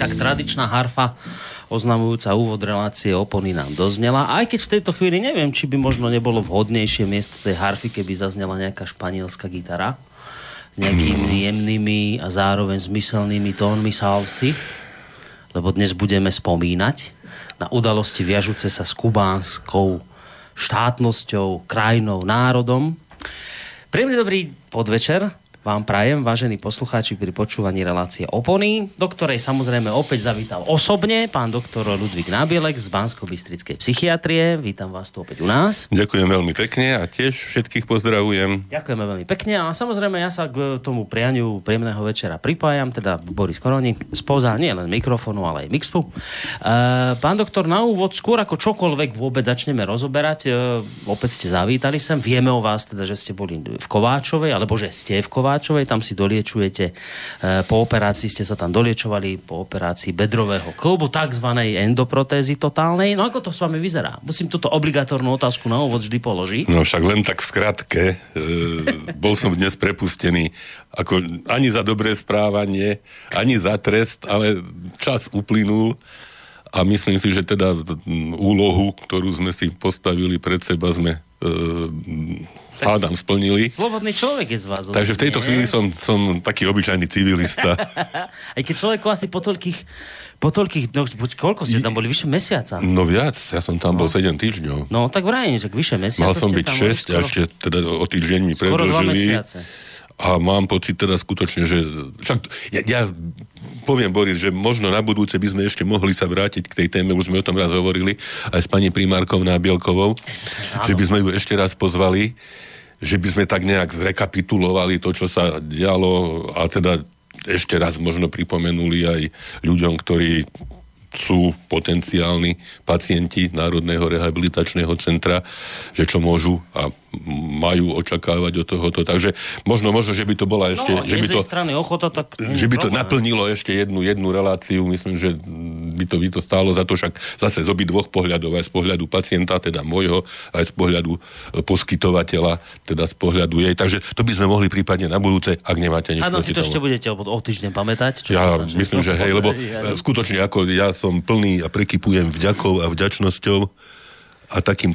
Tak tradičná harfa oznamujúca úvod relácie Opony nám doznela. Aj keď v tejto chvíli neviem, či by možno nebolo vhodnejšie miesto tej harfy, keby zaznela nejaká španielská gitara s nejakými jemnými a zároveň zmyselnými tónmi salsy, lebo dnes budeme spomínať na udalosti viažúce sa s kubánskou štátnosťou, krajinou, národom. Príjemný dobrý podvečer vám prajem, vážení poslucháči, pri počúvaní relácie Opony, do ktorej samozrejme opäť zavítal osobne pán doktor Ludvík Nábelek z Banskobystrickej psychiatrie. Vítam vás tu opäť u nás. Ďakujem veľmi pekne a tiež všetkých pozdravujem. Ďakujeme veľmi pekne a samozrejme ja sa k tomu prianiu príjemného večera pripájam, teda Boris Koróni spoza nie len mikrofónu, ale aj mixpu. Pán doktor, na úvod, skôr ako čokoľvek vôbec začneme rozoberať, opäť ste zavítali sem, vieme o vás teda, že ste boli v Kováčovej, alebo že ste v Kováčovej. Tam si doliečujete, po operácii ste sa tam doliečovali, po operácii bedrového klbu, takzvanej endoprotézy totálnej. No ako to s vami vyzerá? Musím túto obligatórnu otázku na úvod vždy položiť. No však len tak v skratke, bol som dnes prepustený ako ani za dobré správanie, ani za trest, ale čas uplynul a myslím si, že teda úlohu, ktorú sme si postavili pred seba, sme hádam splnili. Slobodný človek je z vás. Takže v tejto chvíli som taký obyčajný civilista. Aj keď človeku asi po toľkých, no, koľko ste tam boli? Vyše mesiaca? No viac, ja som tam bol 7 týždňov. No tak vrajím, že vyše mesiaca. Mal som byť 6 a ešte teda o týždeň mi predložili. Skoro 2 mesiace. A mám pocit teda skutočne, že ja poviem, Boris, že možno na budúce by sme ešte mohli sa vrátiť k tej téme, už sme o tom raz hovorili, aj s pani Primarkovou Bielkovou, že by sme ju ešte raz pozvali, že by sme tak nejak zrekapitulovali to, čo sa dialo a teda ešte raz možno pripomenuli aj ľuďom, ktorí sú potenciálni pacienti Národného rehabilitačného centra, že čo môžu a majú očakávať od tohoto. Takže možno že by to bola ešte... No, je z strany ochota, tak... Že by to naplnilo ešte jednu reláciu. Myslím, že by to stálo za to, však zase z obidvoch pohľadov, aj z pohľadu pacienta, teda môjho, aj z pohľadu poskytovateľa, teda z pohľadu jej. Takže to by sme mohli prípadne na budúce, ak nemáte nič proti tomu. Áno, si to ešte budete o týždeň pamätať? Ja myslím, že hej, lebo skutočne ako ja som plný a prekypujem vďakou a vďačnosťou a takým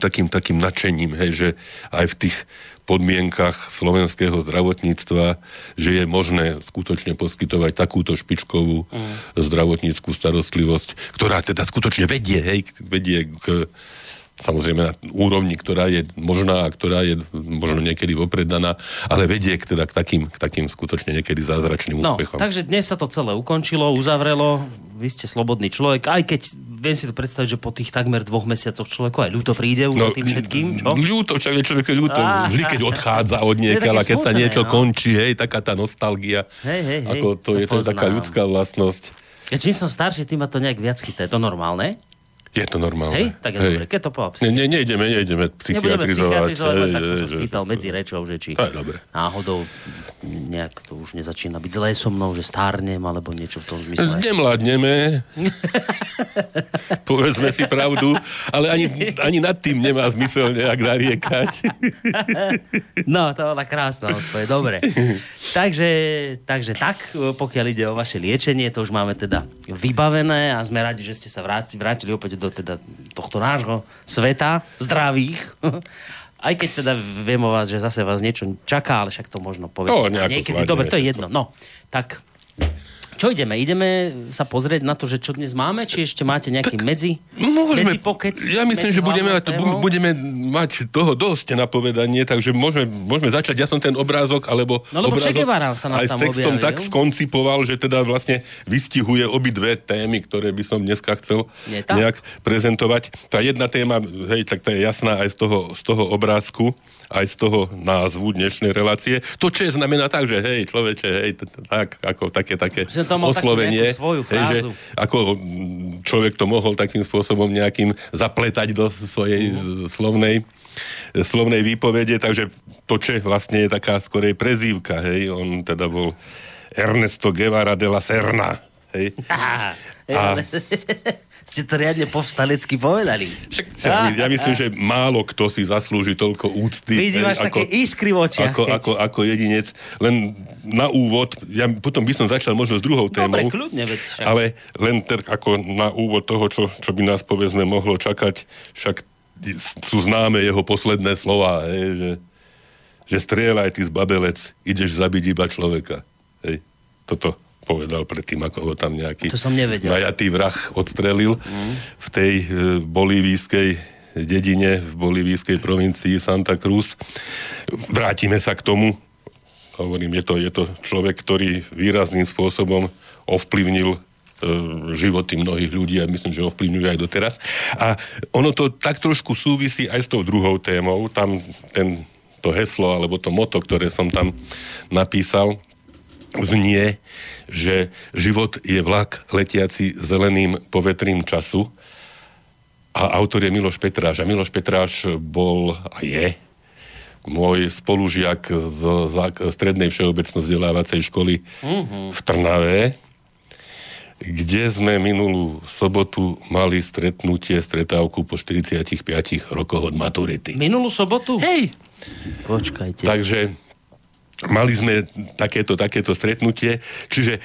nadšením, hej, že aj v tých podmienkach slovenského zdravotníctva, že je možné skutočne poskytovať takúto špičkovú zdravotníckú starostlivosť, ktorá teda skutočne vedie k samozrejme úrovni, ktorá je možná a ktorá je možno niekedy vopreddaná, ale vedie teda k takým skutočne niekedy zázračným úspechom. No, takže dnes sa to celé ukončilo, uzavrelo, vy ste slobodný človek, aj keď viem si to predstaviť, že po tých takmer 2 mesiacoch človeku aj ľúto príde už za tým všetkým, čo? Ľúto, však je človek ľúto, vždy keď odchádza od niekaľa, keď sa niečo končí, hej, taká tá nostalgia, hej, ako to je taká ľudská vlastnosť. Ja čím som starší, tým ma to nejak viac chytá, je to normálne? Je to normálne. Hej, tak je dobre. Keď to povedal psychiatri. Nejdeme psychiatrizovať. Hej, tak som sa spýtal medzi rečou, že či náhodou nejak to už nezačína byť zlé so mnou, že stárnem, alebo niečo v tom zmysle. Nemladneme. Povedzme si pravdu, ale ani nad tým nemá zmysel nejak nariekať. No, to bola krásna odpoveď. Dobre. Takže tak, pokiaľ ide o vaše liečenie, to už máme teda vybavené a sme radi, že ste sa vrátili opäť do teda tohto nášho sveta zdravých. Aj keď teda viem o vás, že zase vás niečo čaká, ale však to možno povedať. Niekedy. Dobre, to je jedno. No, tak čo ideme? Ideme sa pozrieť na to, že čo dnes máme? Či ešte máte nejaký medzipokec? Ja myslím, že budeme mať toho dosť na povedanie, takže môžeme začať. Ja som ten obrázok, alebo Che Guevara sa nám aj tam s textom objavil. Tak skoncipoval, že teda vlastne vystihuje obidve témy, ktoré by som dneska chcel nejak prezentovať. Tá jedna téma, hej, tak tá je jasná aj z toho obrázku, aj z toho názvu dnešnej relácie. To Che znamená tak, že hej, človeče, hej, tak, ako také oslovenie. Hej, že ako človek to mohol takým spôsobom nejakým zapletať do svojej slovnej výpovede, takže to Che vlastne je taká skorej prezývka, hej, on teda bol Ernesto Guevara de la Serna. Hej. Ste to riadne povstalecky povedali. Ja myslím, že málo kto si zaslúži toľko úcty. Vidím, máš také iskry v očiach. Ako jedinec. Len na úvod, ja potom by som začal možno s druhou témou. Dobre, kľudne. Ale len ako na úvod toho, čo by nás povedzme mohlo čakať, však sú známe jeho posledné slova, hej, že strieľaj ty zbabelec, ideš zabiť iba človeka. Hej, toto povedal predtým, ako ho tam nejaký najatý vrah odstrelil v tej bolívijskej dedine, v bolívijskej provincii Santa Cruz. Vrátime sa k tomu. Hovorím, je to človek, ktorý výrazným spôsobom ovplyvnil životy mnohých ľudí a myslím, že ovplyvňujú aj doteraz. A ono to tak trošku súvisí aj s tou druhou témou. Tam to heslo, alebo to moto, ktoré som tam napísal, znie, že život je vlak letiaci zeleným povetrím času, a autor je Miloš Petráš. A Miloš Petráš bol a je môj spolužiak z Strednej všeobecnosť vzdelávacej školy v Trnave, kde sme minulú sobotu mali stretávku po 45 rokoch od maturity. Minulú sobotu? Hej! Počkajte. Takže mali sme takéto stretnutie, čiže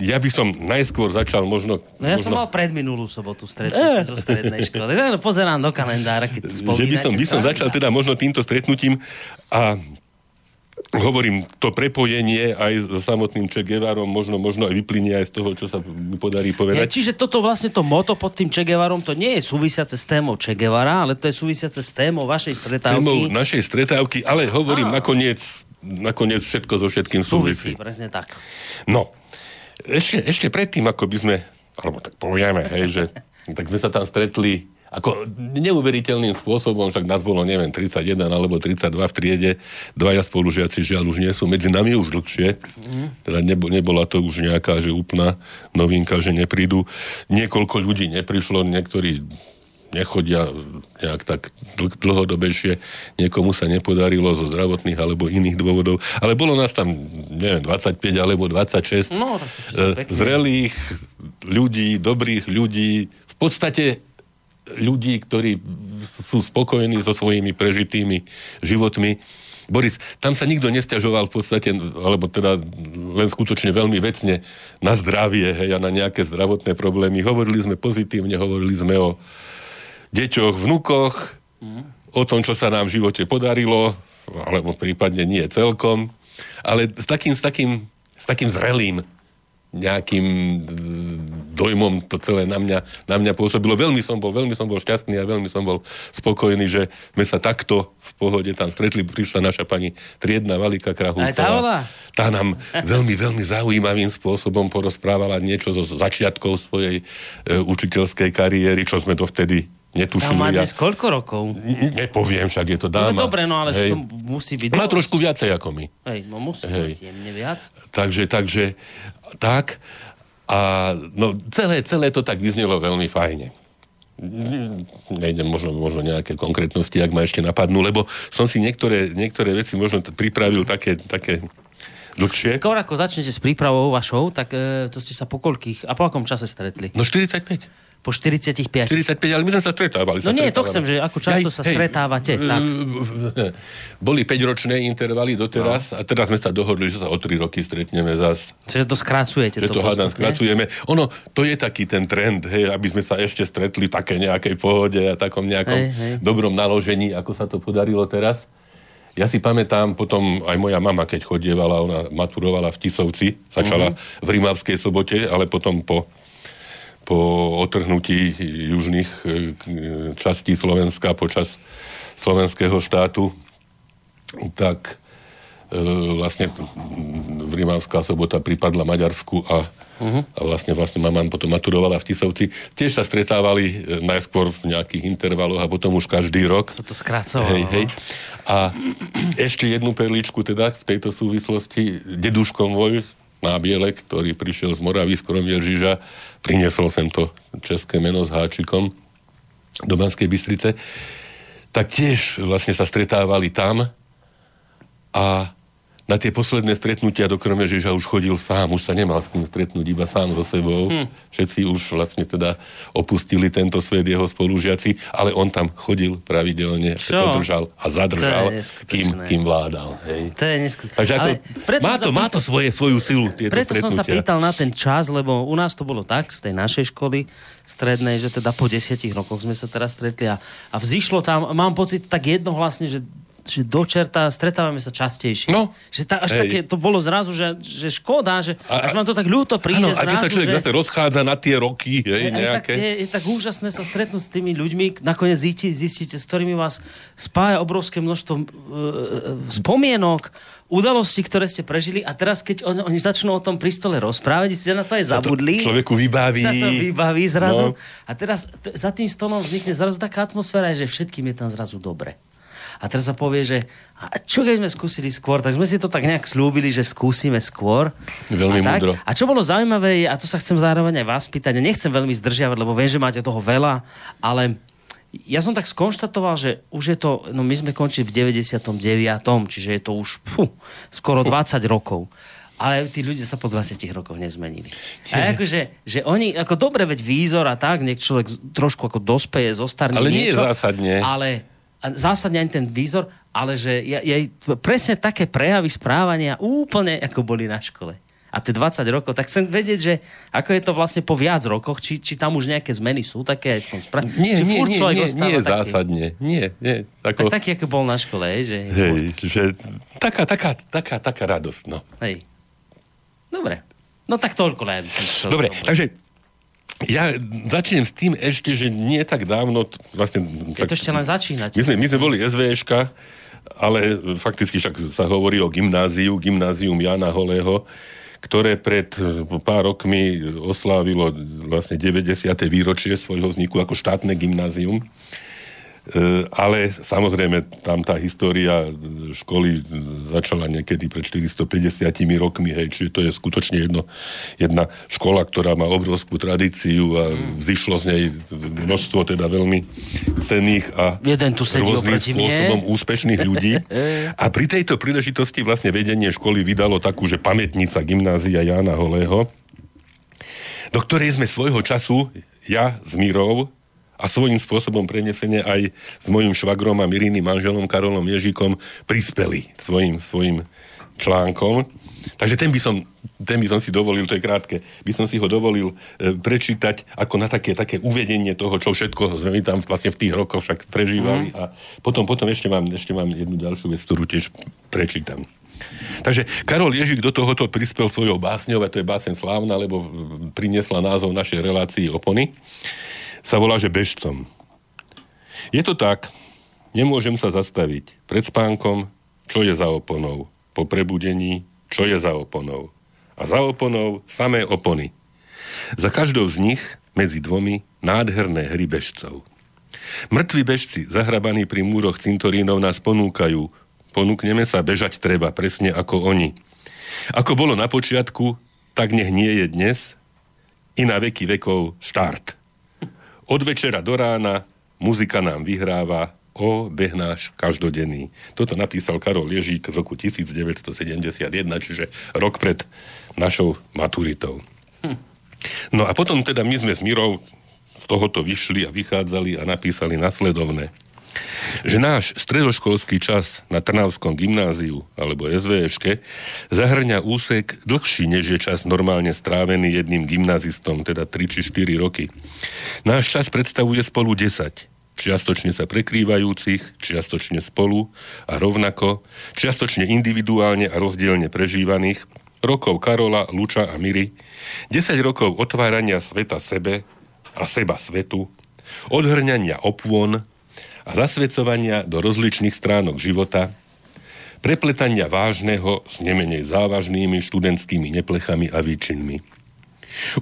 ja by som najskôr začal možno... som mal predminulú sobotu stretnutie zo strednej školy. No, pozerám do kalendára, keď spomínate. Že by som začal teda možno týmto stretnutím a hovorím, to prepojenie aj s samotným Che Guevarom možno aj vyplynie aj z toho, čo sa mi podarí povedať. Čiže toto vlastne to moto pod tým Che Guevarom, to nie je súvisiace s témou Che Guevara, ale to je súvisiace s témou vašej stretávky. Témou našej stretávky, ale hovorím nakoniec všetko so všetkým súvisí. Presne tak. No, ešte predtým, ako by sme, alebo tak povieme, hej, že tak sme sa tam stretli ako neuveriteľným spôsobom, však nás bolo, 31 alebo 32 v triede, dvaja spolužiaci žiaľ už nie sú medzi nami už dlhšie, teda nebola to už nejaká, že úplná novinka, že neprídu. Niekoľko ľudí neprišlo, niektorí nechodia nejak tak dlhodobejšie, niekomu sa nepodarilo zo zdravotných alebo iných dôvodov, ale bolo nás tam 25 alebo 26 zrelých ľudí, dobrých ľudí, v podstate ľudí, ktorí sú spokojení so svojimi prežitými životmi. Boris, tam sa nikto nesťažoval v podstate, alebo teda len skutočne veľmi vecne na zdravie, hej, a na nejaké zdravotné problémy. Hovorili sme pozitívne, hovorili sme o deťoch, vnukoch, o tom, čo sa nám v živote podarilo, alebo prípadne nie celkom, ale s takým zrelým nejakým dojmom to celé na mňa pôsobilo. Veľmi som bol šťastný a veľmi som bol spokojný, že sme sa takto v pohode tam stretli. Prišla naša pani triedna Valíka Krahúcová. Tá nám veľmi, veľmi zaujímavým spôsobom porozprávala niečo zo začiatkov svojej učiteľskej kariéry, čo sme dovtedy netušili. Má dnes koľko rokov? Nepoviem, však je to dáma. No dobre, no ale to musí byť... Má trošku viacej ako my. Hej, no musí byť jemne viac. Takže tak. A no celé to tak vyznelo veľmi fajne. Nejdem možno nejaké konkrétnosti, ak ma ešte napadnú, lebo som si niektoré veci možno pripravil také dlhšie. Skôr ako začnete s prípravou vašou, tak to ste sa po koľkých a po akom čase stretli? No 45. Po 45. 45, ale my sme sa stretávali. No nie, to chcem, že ako často sa stretávate. Tak. Boli 5-ročné intervaly doteraz a teraz sme sa dohodli, že sa o 3 roky stretneme zas. Čiže to skracujete. Že to hádam, skracujeme. Ono, to je taký ten trend, hej, aby sme sa ešte stretli v také nejakej pohode a takom nejakom dobrom naložení, ako sa to podarilo teraz. Ja si pamätám, potom aj moja mama, keď chodievala, ona maturovala v Tisovci, začala v Rimavskej Sobote, ale potom po otrhnutí južných častí Slovenska počas slovenského štátu, tak vlastne Rimavská Sobota pripadla Maďarsku a vlastne mama potom maturovala v Tisovci. Tiež sa stretávali najskôr v nejakých intervaloch a potom už každý rok. Sa to skracovalo. Hej. A ešte jednu perličku teda v tejto súvislosti. Deduško môj Nábelek, ktorý prišiel z Moravy, z Kroměříža, priniesol sem to české meno s háčikom do Banskej Bystrice, tak tiež vlastne sa stretávali tam a Na tie posledné stretnutia do Krmežiša už chodil sám, už sa nemal s kým stretnúť, iba sám so sebou. Všetci už vlastne teda opustili tento svet, jeho spolužiaci, ale on tam chodil pravidelne, podržal a zadržal, kým vládal. Hej. To je Takže ako, má to svoju silu, tieto preto stretnutia. Preto som sa pýtal na ten čas, lebo u nás to bolo tak, z tej našej školy strednej, že teda po 10 rokoch sme sa teraz stretli a vzišlo tam, mám pocit, tak jednohlasne, že do čerta stretávame sa častejšie. No, že až také, to bolo zrazu, že škoda, že až vám to tak ľúto príde zrazu. A keď sa človek zase rozchádza na tie roky, hej, nejaké. Je tak úžasné sa stretnúť s tými ľuďmi, nakoniec zistíte, s ktorými vás spája obrovské množstvo spomienok, udalosti, ktoré ste prežili, a teraz, keď oni začnú o tom pri stole rozprávať, ste na to aj zabudli. To človeku vybaví. Sa to vybaví zrazu. No. A teraz za tým stolom vznikne zrazu taká atmosféra, že všetkým je tam zrazu dobre. A teraz sa povie, že čo keď sme skúsili skôr, tak sme si to tak nejak slúbili, že skúsime skôr. Veľmi múdro. A čo bolo zaujímavé, a to sa chcem zároveň aj vás pýtať, nechcem veľmi zdržiavať, lebo viem, že máte toho veľa, ale ja som tak skonštatoval, že už je to, no my sme končili v 99., čiže je to už skoro 20 rokov. Ale tí ľudia sa po 20 rokoch nezmenili. A akože, že oni, ako dobre, veď výzor a tak, niekto človek trošku ako dospeje, zostarne niečo. Ale nie je zásadne. A zásadne ani ten výzor, ale že je presne také prejavy správania úplne ako boli na škole. A tie 20 rokov, tak chcem vedieť, že ako je to vlastne po viac rokoch, či tam už nejaké zmeny sú také aj v tom správe. Nie, zásadne. Nie. Ako taký, ako bol na škole, že hej, že taká radosť, no. Hej. Dobre. No tak toľko len. Dobre, takže ja začnem s tým ešte, že nie tak dávno... Vlastne, je to tak, ešte len začínať. My sme boli SVŠka, ale fakticky však sa hovorí o Gymnázium Jána Holého, ktoré pred pár rokmi oslávilo vlastne 90. výročie svojho vzniku ako štátne gymnázium. Ale samozrejme, tam tá história školy začala niekedy pred 450 rokmi, hej, čiže to je skutočne jedna škola, ktorá má obrovskú tradíciu a vzýšlo z nej množstvo teda veľmi cenných a rôznym spôsobom úspešných ľudí. A pri tejto príležitosti vlastne vedenie školy vydalo takú, že pamätnica Gymnázia Jána Holého, do ktorej sme svojho času, ja z Mirov, a svojím spôsobom prenesenie aj s mojím švagrom a Miríným manželom Karolom Ježíkom prispeli svojim článkom. Takže ten by som si dovolil, to je krátke, by som si ho dovolil prečítať ako na také uvedenie toho, čo všetko sme tam vlastne v tých rokoch však prežívali. A potom ešte mám jednu ďalšiu vec, ktorú tiež prečítam. Takže Karol Ježík do tohoto prispel svojou básňou, a to je báseň slávna, lebo priniesla názov našej relácii Opony. Sa volá, že Bežcom. Je to tak, nemôžem sa zastaviť. Pred spánkom, čo je za oponou? Po prebudení, čo je za oponou? A za oponou samé opony. Za každou z nich, medzi dvomi, nádherné hry bežcov. Mŕtvi bežci, zahrabaní pri múroch cintorínov, nás ponúkajú. Ponúkneme sa, bežať treba, presne ako oni. Ako bolo na počiatku, tak nech nie je dnes i na veky vekov štart. Od večera do rána muzika nám vyhráva, o beh náš každodenný. Toto napísal Karol Ježík v roku 1971, čiže rok pred našou maturitou. No a potom teda my sme s Mirou z tohoto vyšli a vychádzali a napísali nasledovné. Že náš stredoškolský čas na Trnavskom gymnáziu alebo SVŠke zahrňa úsek dlhší, než je čas normálne strávený jedným gymnázistom, teda 3 či 4 roky. Náš čas predstavuje spolu 10, čiastočne sa prekrývajúcich, čiastočne spolu a rovnako, čiastočne individuálne a rozdielne prežívaných, rokov Karola, Luča a Miry, 10 rokov otvárania sveta sebe a seba svetu, odhrňania opôň, a zasvedcovania do rozličných stránok života, prepletania vážneho s nemenej závažnými študentskými neplechami a výčinmi.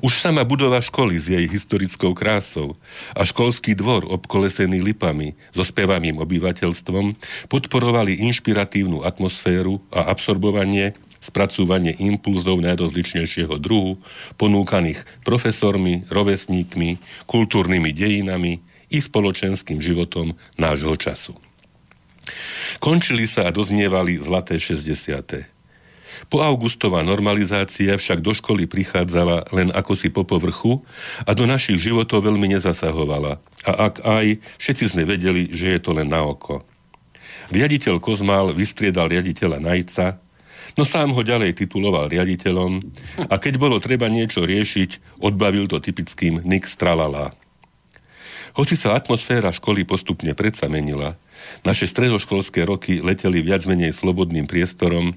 Už sama budova školy s jej historickou krásou a školský dvor obkolesený lipami so spevavým obyvateľstvom podporovali inšpiratívnu atmosféru a absorbovanie, spracúvanie impulzov najrozličnejšieho druhu, ponúkaných profesormi, rovesníkmi, kultúrnymi dejinami, i spoločenským životom nášho času. Končili sa a doznievali zlaté 60. Po augustová normalizácia však do školy prichádzala len akosi po povrchu a do našich životov veľmi nezasahovala. A ak aj, všetci sme vedeli, že je to len na oko. Riaditeľ Kozmál vystriedal riaditeľa Najca, no sám ho ďalej tituloval riaditeľom a keď bolo treba niečo riešiť, odbavil to typickým nix tralala. Hoci sa atmosféra školy postupne predsa menila, naše stredoškolské roky leteli viac menej slobodným priestorom,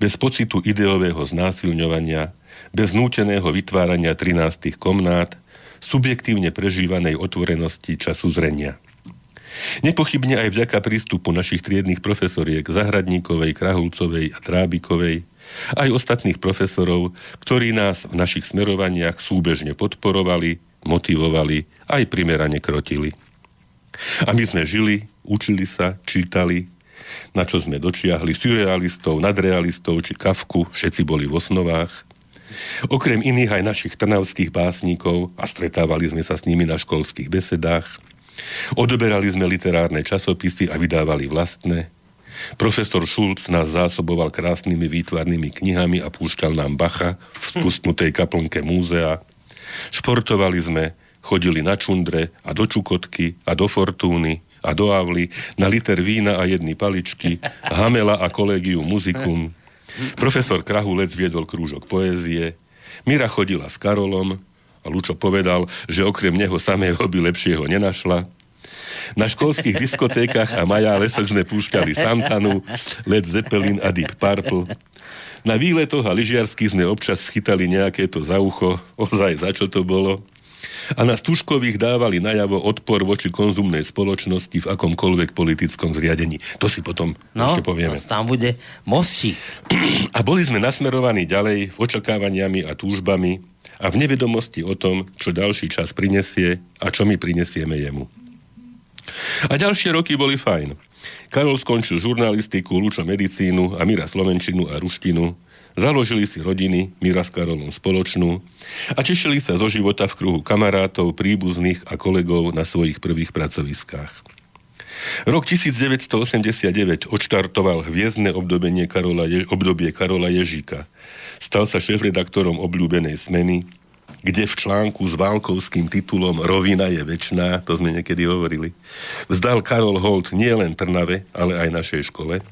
bez pocitu ideového znásilňovania, bez núteného vytvárania 13. komnát, subjektívne prežívanej otvorenosti času zrenia. Nepochybne aj vďaka prístupu našich triednych profesoriek Zahradníkovej, Krahulcovej a Trábikovej, aj ostatných profesorov, ktorí nás v našich smerovaniach súbežne podporovali, motivovali, aj primerane krotili. A my sme žili, učili sa, čítali, na čo sme dočiahli surrealistov, nadrealistov či Kafku, všetci boli v osnovách. Okrem iných aj našich trnavských básnikov a stretávali sme sa s nimi na školských besedách. Odoberali sme literárne časopisy a vydávali vlastné. Profesor Schulz nás zásoboval krásnymi výtvarnými knihami a púšťal nám Bacha v spustnutej kaplnke múzea. Športovali sme, chodili na čundre a do Čukotky a do Fortúny a do Avly, na liter vína a jedny paličky, Hamela a Collegium Musicum. Profesor Krahulec viedol krúžok poézie, Mira chodila s Karolom, a Lučo povedal, že okrem neho samého by lepšieho nenašla. Na školských diskotékach a majálesoch sme púšťali Santanu, Led Zeppelin a Deep Purple. Na výletoch a lyžiarských sme občas schytali nejaké to za ucho, ozaj za čo to bolo. A na stúškových dávali najavo odpor voči konzumnej spoločnosti v akomkoľvek politickom zriadení. To si potom ešte povieme. No, tam bude mostík. A boli sme nasmerovaní ďalej očakávaniami a túžbami a v nevedomosti o tom, čo ďalší čas prinesie a čo my prinesieme jemu. A ďalšie roky boli fajn. Karol skončil žurnalistiku, Lučo medicínu a Mira slovenčinu a ruštinu. Založili si rodiny, Mira s Karolom spoločnú a tešili sa zo života v kruhu kamarátov, príbuzných a kolegov na svojich prvých pracoviskách. Rok 1989 odštartoval hviezdne obdobie Karola Ježíka. Stal sa šéfredaktorom obľúbenej Smeny, kde v článku s válkovským titulom Rovina je večná, to sme niekedy hovorili, vzdal Karol hold nielen Trnave, ale aj našej škole,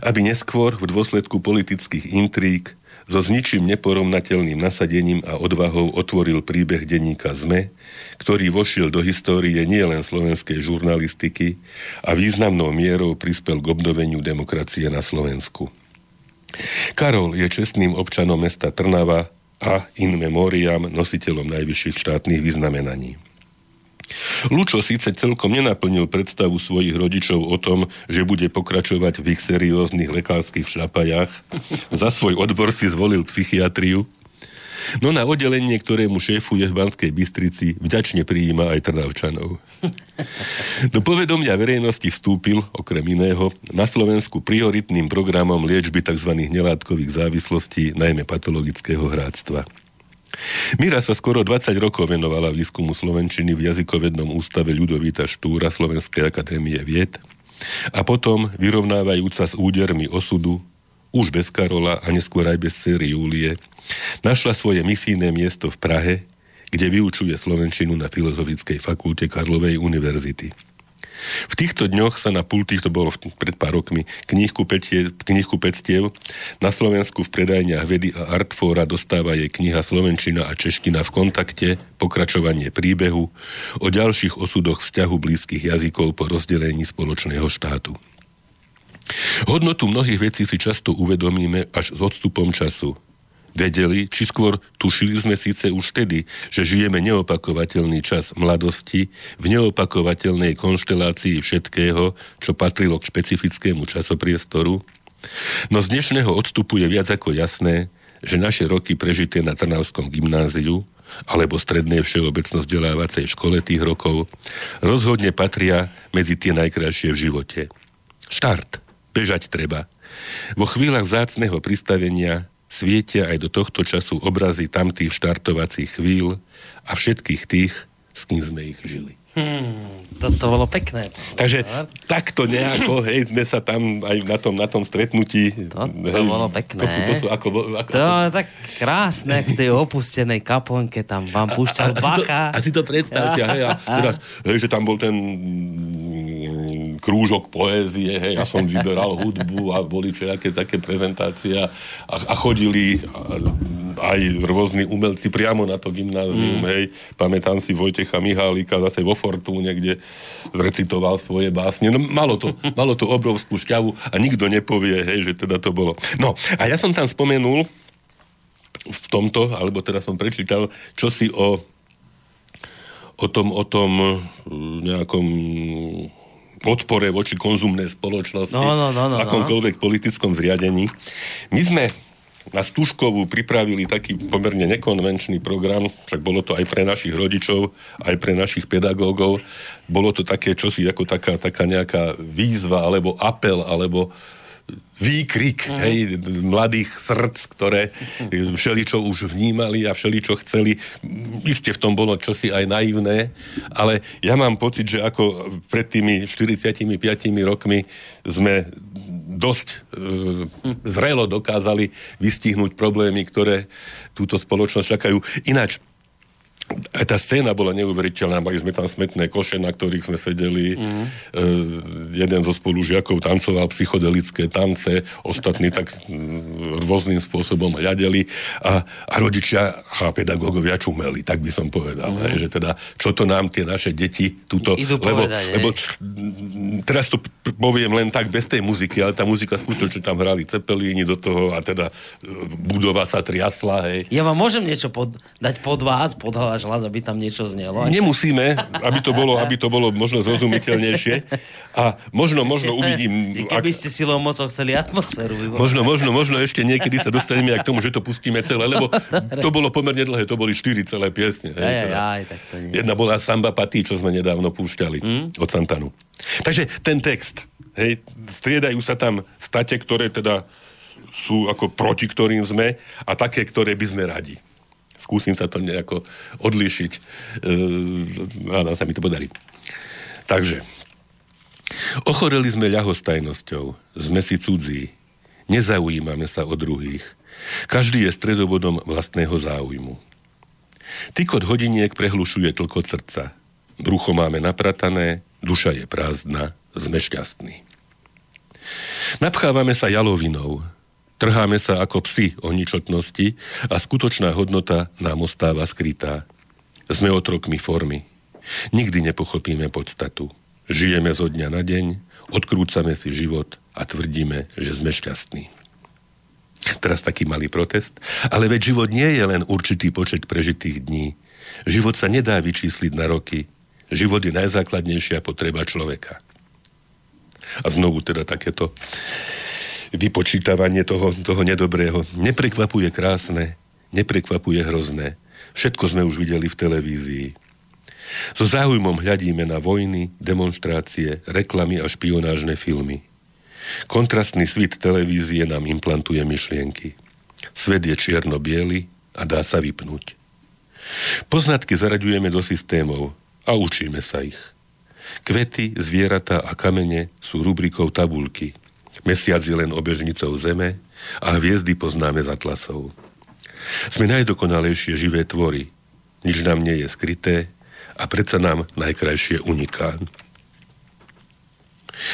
aby neskôr v dôsledku politických intríg so s ničím neporovnateľným nasadením a odvahou otvoril príbeh denníka ZME, ktorý vošiel do histórie nielen slovenskej žurnalistiky a významnou mierou prispel k obnoveniu demokracie na Slovensku. Karol je čestným občanom mesta Trnava a in memoriam nositeľom najvyšších štátnych vyznamenaní. Lučo síce celkom nenaplnil predstavu svojich rodičov o tom, že bude pokračovať v ich serióznych lekárskych šľapajách. Za svoj odbor si zvolil psychiatriu, no na oddelenie, ktorému šéfuje v Banskej Bystrici, vďačne prijíma aj Trnavčanov. Do povedomia verejnosti vstúpil, okrem iného, na Slovensku prioritným programom liečby tzv. Nelátkových závislostí, najmä patologického hráctva. Mira sa skoro 20 rokov venovala výskumu slovenčiny v jazykovednom ústave Ľudovíta Štúra Slovenskej akadémie vied a potom vyrovnávajúca s údermi osudu, už bez Karola a neskôr aj bez série Júlie, našla svoje misijné miesto v Prahe, kde vyučuje slovenčinu na Filozofickej fakulte Karlovej univerzity. V týchto dňoch sa na pulty, to bolo pred pár rokmi, knihkupectiev na Slovensku v predajniach Vedy a Artfóra dostáva jej kniha Slovenčina a čeština v kontakte, pokračovanie príbehu o ďalších osudoch vzťahu blízkych jazykov po rozdelení spoločného štátu. Hodnotu mnohých vecí si často uvedomíme až s odstupom času. Vedeli, či skôr tušili sme síce už vtedy, že žijeme neopakovateľný čas mladosti v neopakovateľnej konštelácii všetkého, čo patrilo k špecifickému časopriestoru, no z dnešného odstupu je viac ako jasné, že naše roky prežité na Trnavskom gymnáziu alebo Strednej všeobecnosť vzdelávacej škole tých rokov rozhodne patria medzi tie najkrajšie v živote. Štart, bežať treba. Vo chvíľach vzácneho pristavenia svietia aj do tohto času obrazy tamtých štartovacích chvíľ a všetkých tých, s kým sme ich žili. To bolo pekné. Takže takto nejako, hej, sme sa tam aj na tom stretnutí... To bolo pekné. To tak krásne, v tej opustenej kaplnke tam vám púšťal Bacha. A si to predstavte, hej, že tam bol ten krúžok poézie, hej, ja som vyberal hudbu a boli všetké také prezentácie a chodili... aj rôzni umelci priamo na to gymnázium, hej. Pamätám si Vojtecha Mihálika zase vo Fortúne, kde recitoval svoje básne. No, malo to obrovskú šťavu a nikto nepovie, hej, že teda to bolo. No, a ja som tam spomenul v tomto, alebo teda som prečítal čosi o tom nejakom odpore voči konzumnej spoločnosti v akomkoľvek politickom zriadení. My sme na Stužkovú pripravili taký pomerne nekonvenčný program, však bolo to aj pre našich rodičov, aj pre našich pedagógov. Bolo to také čosi ako taká nejaká výzva, alebo apel, alebo výkrik, hej, mladých srdc, ktoré všeličo už vnímali a všeličo chceli. Isté v tom bolo čosi aj naivné, ale ja mám pocit, že ako pred tými 45 rokmi sme dosť zrelo dokázali vystihnúť problémy, ktoré túto spoločnosť čakajú. Ináč, aj tá scéna bola neuveriteľná. Mali sme tam smetné koše, na ktorých sme sedeli. Jeden zo spolužiakov tancoval psychodelické tance, ostatní tak rôznym spôsobom hľadeli a rodičia a pedagógovia čumeli, tak by som povedal. Hej, že teda, čo to nám tie naše deti túto... Lebo teraz to poviem len tak bez tej muziky, ale tá muzika skutočne tam hrali Cepelíni do toho a teda budova sa triasla. Hej. Ja vám môžem niečo dať pod vás, až hlas, aby tam niečo znelo. Nemusíme, aby to bolo možno zrozumiteľnejšie. A možno uvidím... Keby ste silou mocou chceli atmosféru vyvolať. Možno ešte niekedy sa dostaneme aj k tomu, že to pustíme celé, lebo to bolo pomerne dlhé, to boli 4 celé piesne. Tak to nie. Jedna bola Samba Patí, čo sme nedávno púšťali od Santanu. Takže ten text, hej, striedajú sa tam state, ktoré teda sú ako proti ktorým sme a také, ktoré by sme radi. Skúsim sa to nejako odlíšiť. Áno, sa mi to podarí. Takže. Ochoreli sme ľahostajnosťou. Sme si cudzí. Nezaujímame sa o druhých. Každý je stredobodom vlastného záujmu. Tykot hodiniek prehlušuje tlkot srdca. Brucho máme napratané, duša je prázdna, sme šťastní. Napchávame sa jalovinou. Trháme sa ako psi o ničotnosti a skutočná hodnota nám ostáva skrytá. Sme otrokmi formy. Nikdy nepochopíme podstatu. Žijeme zo dňa na deň, odkrúcame si život a tvrdíme, že sme šťastní. Teraz taký malý protest, ale veď život nie je len určitý počet prežitých dní. Život sa nedá vyčísliť na roky. Život je najzákladnejšia potreba človeka. A znovu teda takéto vypočítavanie toho nedobrého. Neprekvapuje krásne, neprekvapuje hrozné. Všetko sme už videli v televízii. So záujmom hľadíme na vojny, demonštrácie, reklamy a špionážne filmy. Kontrastný svit televízie nám implantuje myšlienky. Svet je čierno-biely a dá sa vypnúť. Poznatky zaraďujeme do systémov a učíme sa ich. Kvety, zvieratá a kamene sú rubrikou tabulky. Mesiac je len obežnicou Zeme a hviezdy poznáme z atlasov. Sme najdokonalejšie živé tvory. Nič nám nie je skryté a predsa nám najkrajšie uniká.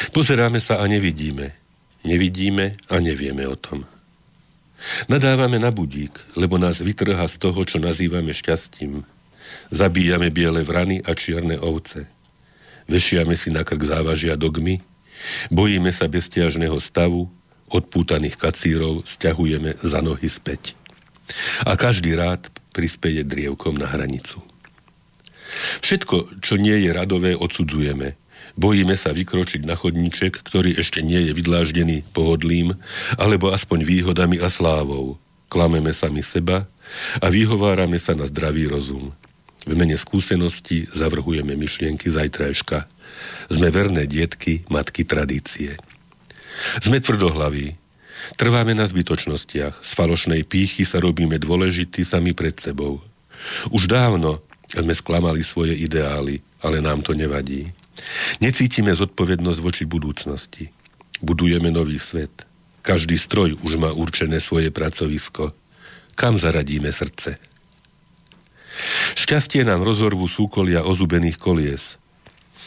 Pozeráme sa a nevidíme. Nevidíme a nevieme o tom. Nadávame na budík, lebo nás vytrhá z toho, čo nazývame šťastím. Zabíjame biele vrany a čierne ovce. Vešiame si na krk závažia dogmy. Bojíme sa bezťažného stavu, odpútaných kacírov sťahujeme za nohy späť. A každý rád prispeje drievkom na hranicu. Všetko, čo nie je radové, odsudzujeme. Bojíme sa vykročiť na chodníček, ktorý ešte nie je vydláždený pohodlím, alebo aspoň výhodami a slávou. Klameme sami seba a vyhovárame sa na zdravý rozum. V mene skúsenosti zavrhujeme myšlienky zajtrajška. Sme verné dietky, matky tradície. Sme tvrdohlaví. Trváme na zbytočnostiach. Z falošnej pýchy sa robíme dôležití sami pred sebou. Už dávno Sme sklamali svoje ideály, ale nám to nevadí. Necítime zodpovednosť voči budúcnosti. Budujeme nový svet. Každý stroj už má určené svoje pracovisko. Kam zaradíme srdce? Šťastie nám rozorvú súkolia ozubených kolies.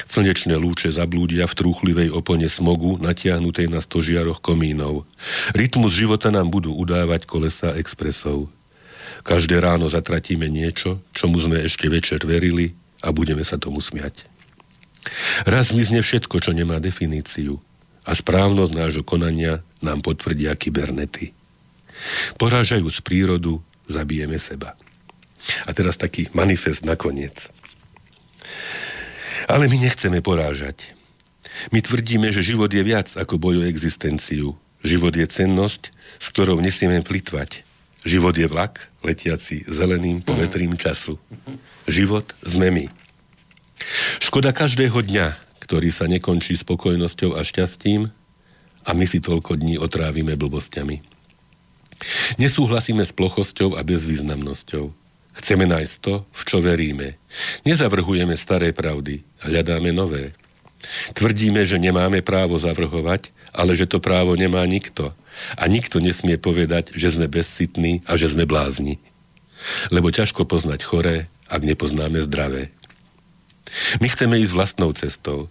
Slnečné lúče zablúdia v trúchlivej opone smogu, natiahnutej na stožiaroch komínov. Rytmus života nám budú udávať kolesá expresov. Každé ráno zatratíme niečo, čomu sme ešte večer verili, a budeme sa tomu smiať. Raz zmizne všetko, čo nemá definíciu, a správnosť nášho konania nám potvrdia kybernety. Porážajúc prírodu, zabijeme seba. A teraz taký manifest nakoniec. Ale my nechceme porážať. My tvrdíme, že život je viac ako boj o existenciu. Život je cennosť, s ktorou nesieme plytvať. Život je vlak, letiaci zeleným povetrím času. Život sme my. Škoda každého dňa, ktorý sa nekončí spokojnosťou a šťastím, a my si toľko dní otrávime blbosťami. Nesúhlasíme s plochosťou a bezvýznamnosťou. Chceme nájsť to, v čo veríme. Nezavrhujeme staré pravdy, hľadáme nové. Tvrdíme, že nemáme právo zavrhovať, ale že to právo nemá nikto. A nikto nesmie povedať, že sme bezcitní a že sme blázni. Lebo ťažko poznať choré, ak nepoznáme zdravé. My chceme ísť vlastnou cestou.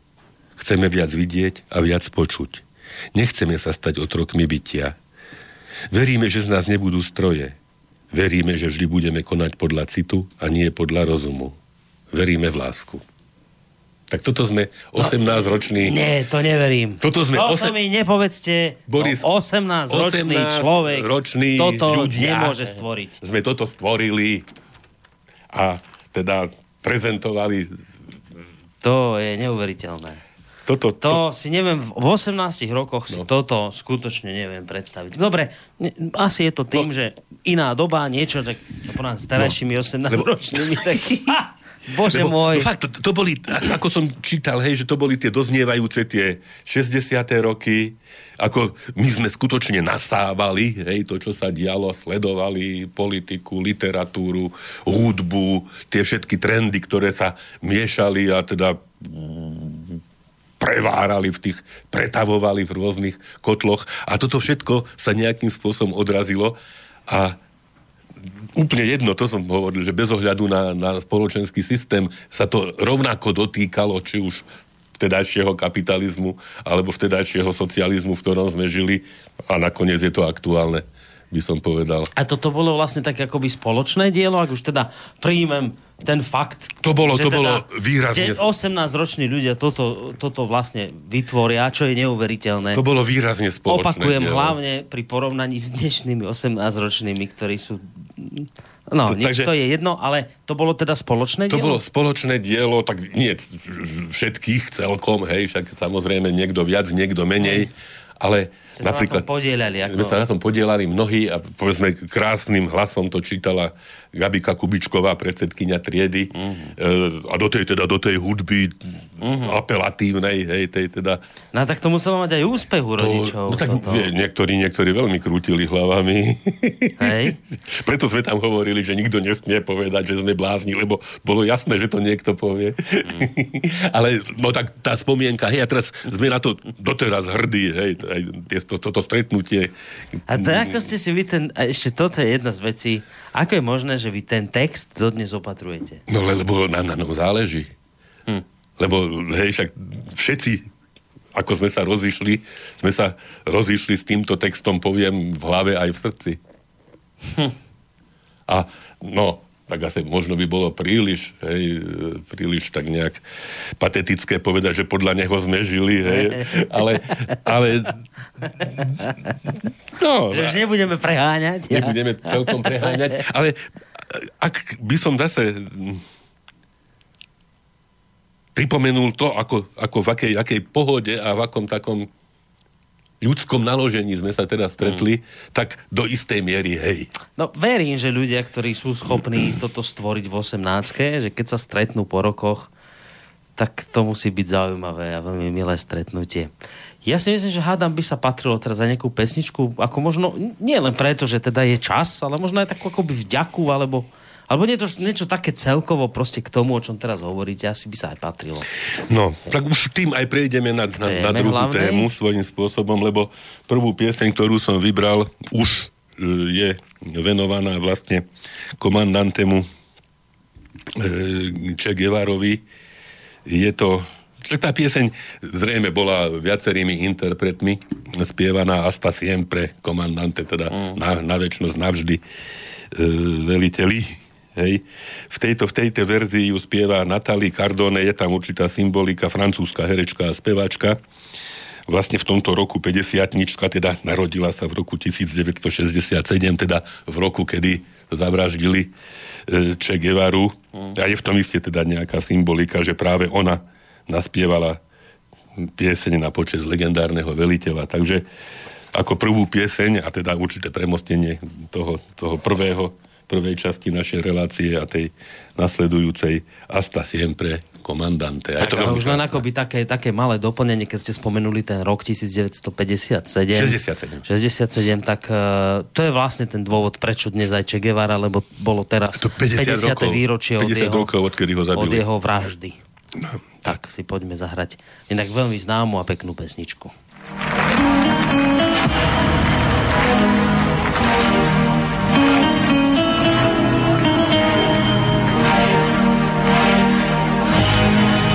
Chceme viac vidieť a viac počuť. Nechceme sa stať otrokmi bytia. Veríme, že z nás nebudú stroje. Veríme, že vždy budeme konať podľa citu a nie podľa rozumu. Veríme v lásku. Tak toto sme 18-ročný... Nie, to neverím. Toto sme... Toto mi nepovedzte, Boris, 18-ročný človek toto ľudia nemôže stvoriť. Sme toto stvorili a teda prezentovali... To je neuveriteľné. To si neviem, v 18 rokoch si toto skutočne neviem predstaviť. Dobre, asi je to tým, že iná doba, niečo, tak porovnám s staršími 18-ročnými, tak... Bože môj. Fakt, to boli, ako som čítal, hej, že to boli tie doznievajúce tie 60. roky, ako my sme skutočne nasávali, hej, to, čo sa dialo, sledovali politiku, literatúru, hudbu, tie všetky trendy, ktoré sa miešali a teda... prevárali v tých, pretavovali v rôznych kotloch a toto všetko sa nejakým spôsobom odrazilo a úplne jedno, to som hovoril, že bez ohľadu na spoločenský systém sa to rovnako dotýkalo, či už vtedajšieho kapitalizmu alebo vtedajšieho socializmu, v ktorom sme žili, a nakoniec je to aktuálne, by som povedal. A toto bolo vlastne tak akoby spoločné dielo, ak už teda príjmem ten fakt. To bolo teda výrazne... 18-roční ľudia toto vlastne vytvoria, čo je neuveriteľné. To bolo výrazne spoločné. Opakujem dielo. Hlavne pri porovnaní s dnešnými 18-ročnými, ktorí sú... No, to je jedno, ale to bolo teda spoločné dielo? To bolo spoločné dielo, tak nie všetkých celkom, hej, však samozrejme niekto viac, niekto menej, ale čo napríklad... sa na tom podielali mnohí a povedzme krásnym hlasom to čítala Gabika Kubičková, predsedkyňa triedy, a do tej hudby apelatívnej, hej, tej teda... No tak to muselo mať aj úspechu rodičov. No tak niektorí veľmi krútili hlavami. Hej. Preto sme tam hovorili, že nikto nesmie povedať, že sme blázni, lebo bolo jasné, že to niekto povie. Ale no tak tá spomienka, hej, a teraz sme na to doteraz hrdí, hej, aj toto stretnutie. A to ako ste si vy ten... A ešte toto je jedna z vecí. Ako je možné, že vy ten text dodnes opatrujete? No lebo nám na ňom záleží. Lebo hej, však všetci, ako sme sa rozišli s týmto textom, poviem, v hlave aj v srdci. A no, tak asi možno by bolo príliš tak nejak patetické povedať, že podľa neho sme žili, hej. Ale no, že už nebudeme preháňať. Nebudeme celkom preháňať, ale ak by som zase pripomenul to, ako v akej pohode a v akom takom ľudskom naložení sme sa teda stretli, tak do istej miery, hej. No verím, že ľudia, ktorí sú schopní toto stvoriť v 18-ke, že keď sa stretnú po rokoch, tak to musí byť zaujímavé a veľmi milé stretnutie. Ja si myslím, že hádam by sa patrilo teraz za nejakú pesničku, ako možno, nie len preto, že teda je čas, ale možno aj takú akoby vďaku, alebo Alebo niečo také celkovo proste k tomu, o čom teraz hovoríte, asi by sa aj patrilo. No, tak už tým aj prejdeme na druhú tému svojím spôsobom, lebo prvú pieseň, ktorú som vybral, už je venovaná vlastne komandantemu Che Guevarovi. Je to... Tá pieseň zrejme bola viacerými interpretmi spievaná hasta siempre komandante, teda na večnosť, navždy veliteli. Hej. V tejto verzii ju spieva Natalie Cardone, je tam určitá symbolika, francúzska herečka a speváčka. Vlastne v tomto roku 50-nička, teda narodila sa v roku 1967, teda v roku, kedy zavraždili Che Guevaru. A je v tom iste teda nejaká symbolika, že práve ona naspievala pieseň na počesť legendárneho veliteľa. Takže ako prvú pieseň, a teda určité premostenie toho prvej časti našej relácie a tej nasledujúcej Hasta siempre, komandante. Tak, ale už len akoby také malé doplnenie, keď ste spomenuli ten rok 1957. 67, tak to je vlastne ten dôvod, prečo dnes aj Che Guevara, lebo bolo teraz 50. výročie od jeho vraždy. No. Tak si poďme zahrať inak veľmi známu a peknú pesničku.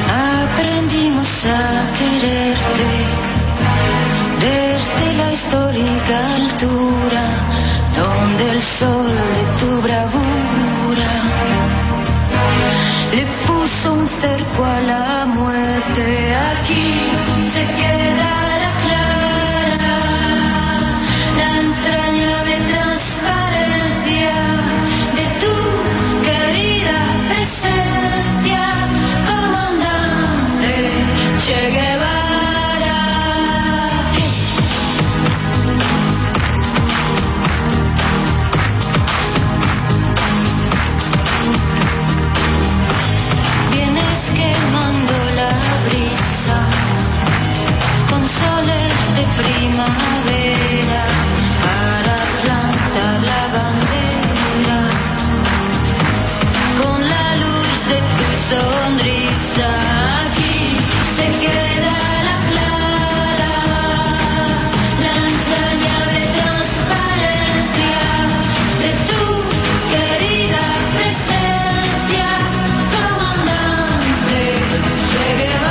Aprendimos a quererte desde la histórica altura donde el sol de tu bravura le puso un cerco a la muerte. Aquí se queda la clara, la entrañable transparencia de tu querida presencia, comandante Che Guevara. Vienes quemando la brisa con soles de primavera para plantar la bandera con la luz de tu sonrisa. Aquí se queda la clara, la entrañable transparencia de tu querida presencia, comandante Che Guevara.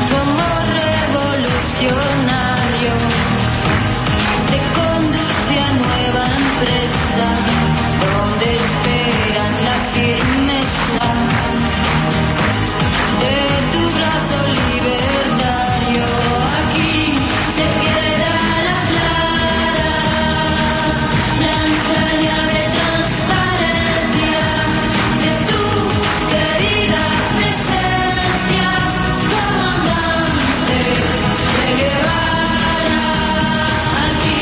Tu amor revolucionario te conduce a nueva empresa donde esperan la firmeza de tu brazo libertario. Aquí se queda la clara, la entrañable transparencia de tu querida presencia, comandante Che Guevara. Aquí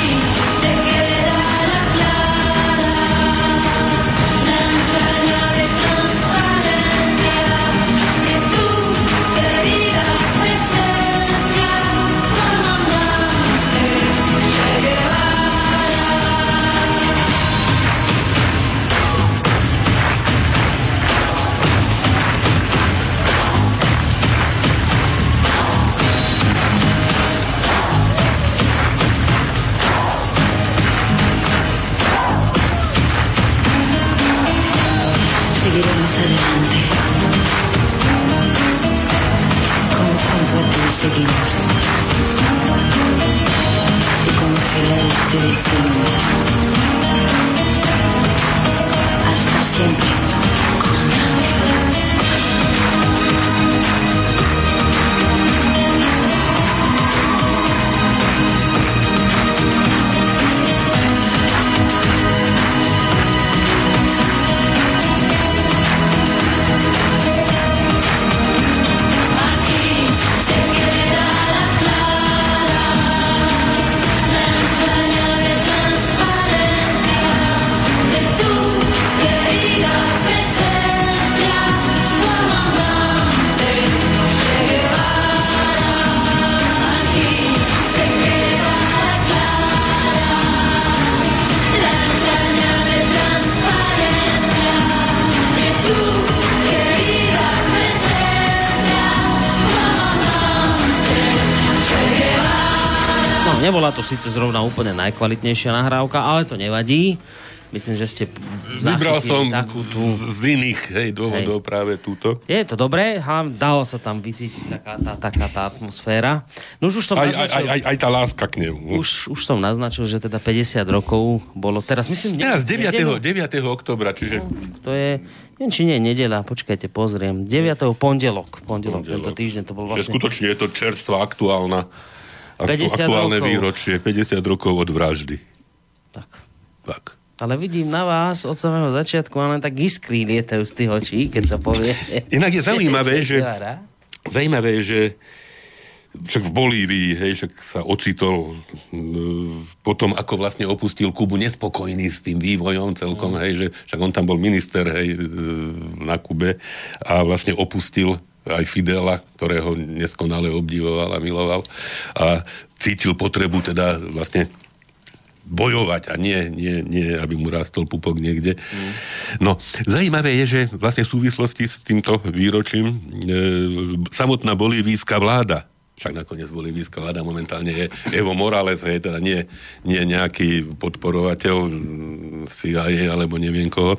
se queda la clara, la entrañable transparencia de tu querida presencia, comandante Che Guevara. Seguiremos adelante. Como junto a ti seguimos. Y como fiel te decimos. Hasta siempre, comandante. Aquí se queda la áno, nebola to síce zrovna úplne najkvalitnejšia nahrávka, ale to nevadí. Myslím, že ste vybral som takú tú... z iných dôvodov práve túto. Je to dobré, dalo sa tam vycítiť taká tá atmosféra. No už som naznačil... Aj tá láska k nemu. Už som naznačil, že teda 50 rokov bolo teraz, myslím... Teraz 9. októbra, čiže... No, to je... Neviem, či nie, nedeľa, počkajte, pozriem. 9. pondelok, tento týždeň to bol vlastne... Že skutočne je to čerstvá, aktuálne výročie, 50 rokov od vraždy. Tak. Ale vidím na vás od samého začiatku, ale tak iskry lietajú z tých očí, keď sa povie. Inak je zaujímavé, že však v Bolívii, však sa ocitol potom, ako vlastne opustil Kubu, nespokojný s tým vývojom celkom, že však on tam bol minister, na Kube a vlastne opustil aj Fidela, ktorého neskonale obdivoval a miloval a cítil potrebu teda vlastne bojovať a nie, aby mu rástol pupok niekde. No, zaujímavé je, že vlastne v súvislosti s týmto výročím samotná bolívijská vláda, však nakoniec bolívijská vláda momentálne je Evo Morales, teda nie nejaký podporovateľ CIA alebo neviem koho,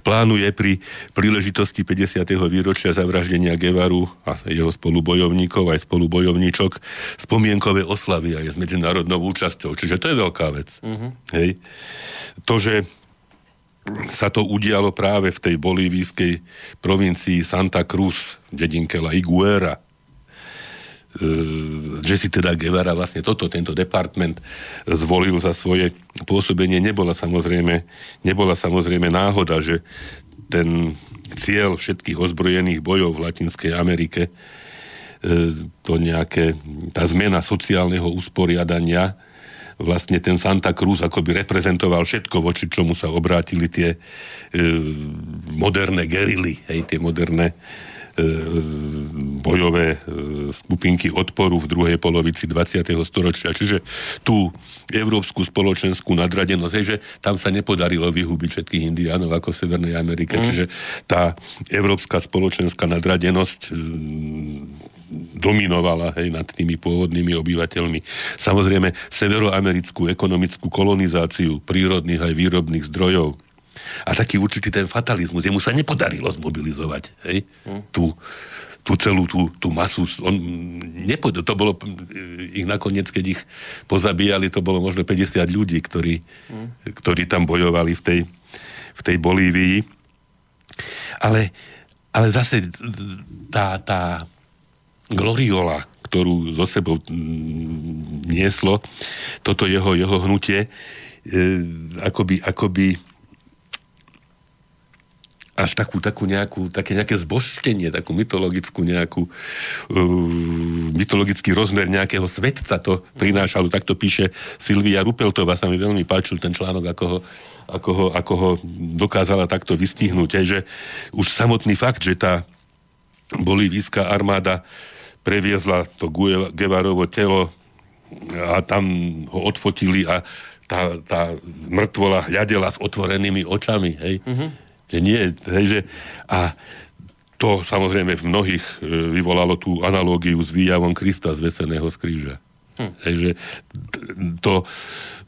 plánuje pri príležitosti 50. výročia zavraždenia Guevaru a jeho spolubojovníkov aj spolubojovníčok spomienkové oslavy aj s medzinárodnou účasťou. Čiže to je veľká vec. Mm-hmm. Hej. To, že sa to udialo práve v tej bolívijskej provincii Santa Cruz, dedinke La Higuera, že si teda Guevara vlastne tento department zvolil za svoje pôsobenie, nebola samozrejme náhoda, že ten cieľ všetkých ozbrojených bojov v Latinskej Amerike, tá zmena sociálneho usporiadania, vlastne ten Santa Cruz akoby reprezentoval všetko, voči čomu sa obrátili tie moderné gerily, tie moderné bojové skupinky odporu v druhej polovici 20. storočia. Čiže tú európsku spoločenskú nadradenosť, že tam sa nepodarilo vyhubiť všetkých indiánov ako v Severnej Amerike. Čiže tá európska spoločenská nadradenosť dominovala nad tými pôvodnými obyvateľmi. Samozrejme, severoamerickú ekonomickú kolonizáciu prírodných aj výrobných zdrojov a taký určitý ten fatalizmus, jemu sa nepodarilo zmobilizovať tú celú tú masu. To bolo ich nakoniec, keď ich pozabíjali, to bolo možno 50 ľudí, ktorí tam bojovali v tej Bolívii. Ale zase tá gloriola, ktorú zo sebou nieslo toto jeho hnutie, akoby až také nejaké zbožštenie, takú mytologický rozmer nejakého svetca to prinášalo. Tak to píše Silvia Rupeltová, sa mi veľmi páčil ten článok, ako ho dokázala takto vystihnúť. Aj, že už samotný fakt, že tá bolívijská armáda previezla to Guevarovo telo a tam ho odfotili a tá mŕtvola hľadela s otvorenými očami, hej? Mhm. A to samozrejme v mnohých vyvolalo tú analógiu s výjavom Krista zveseného z kríža. Takže to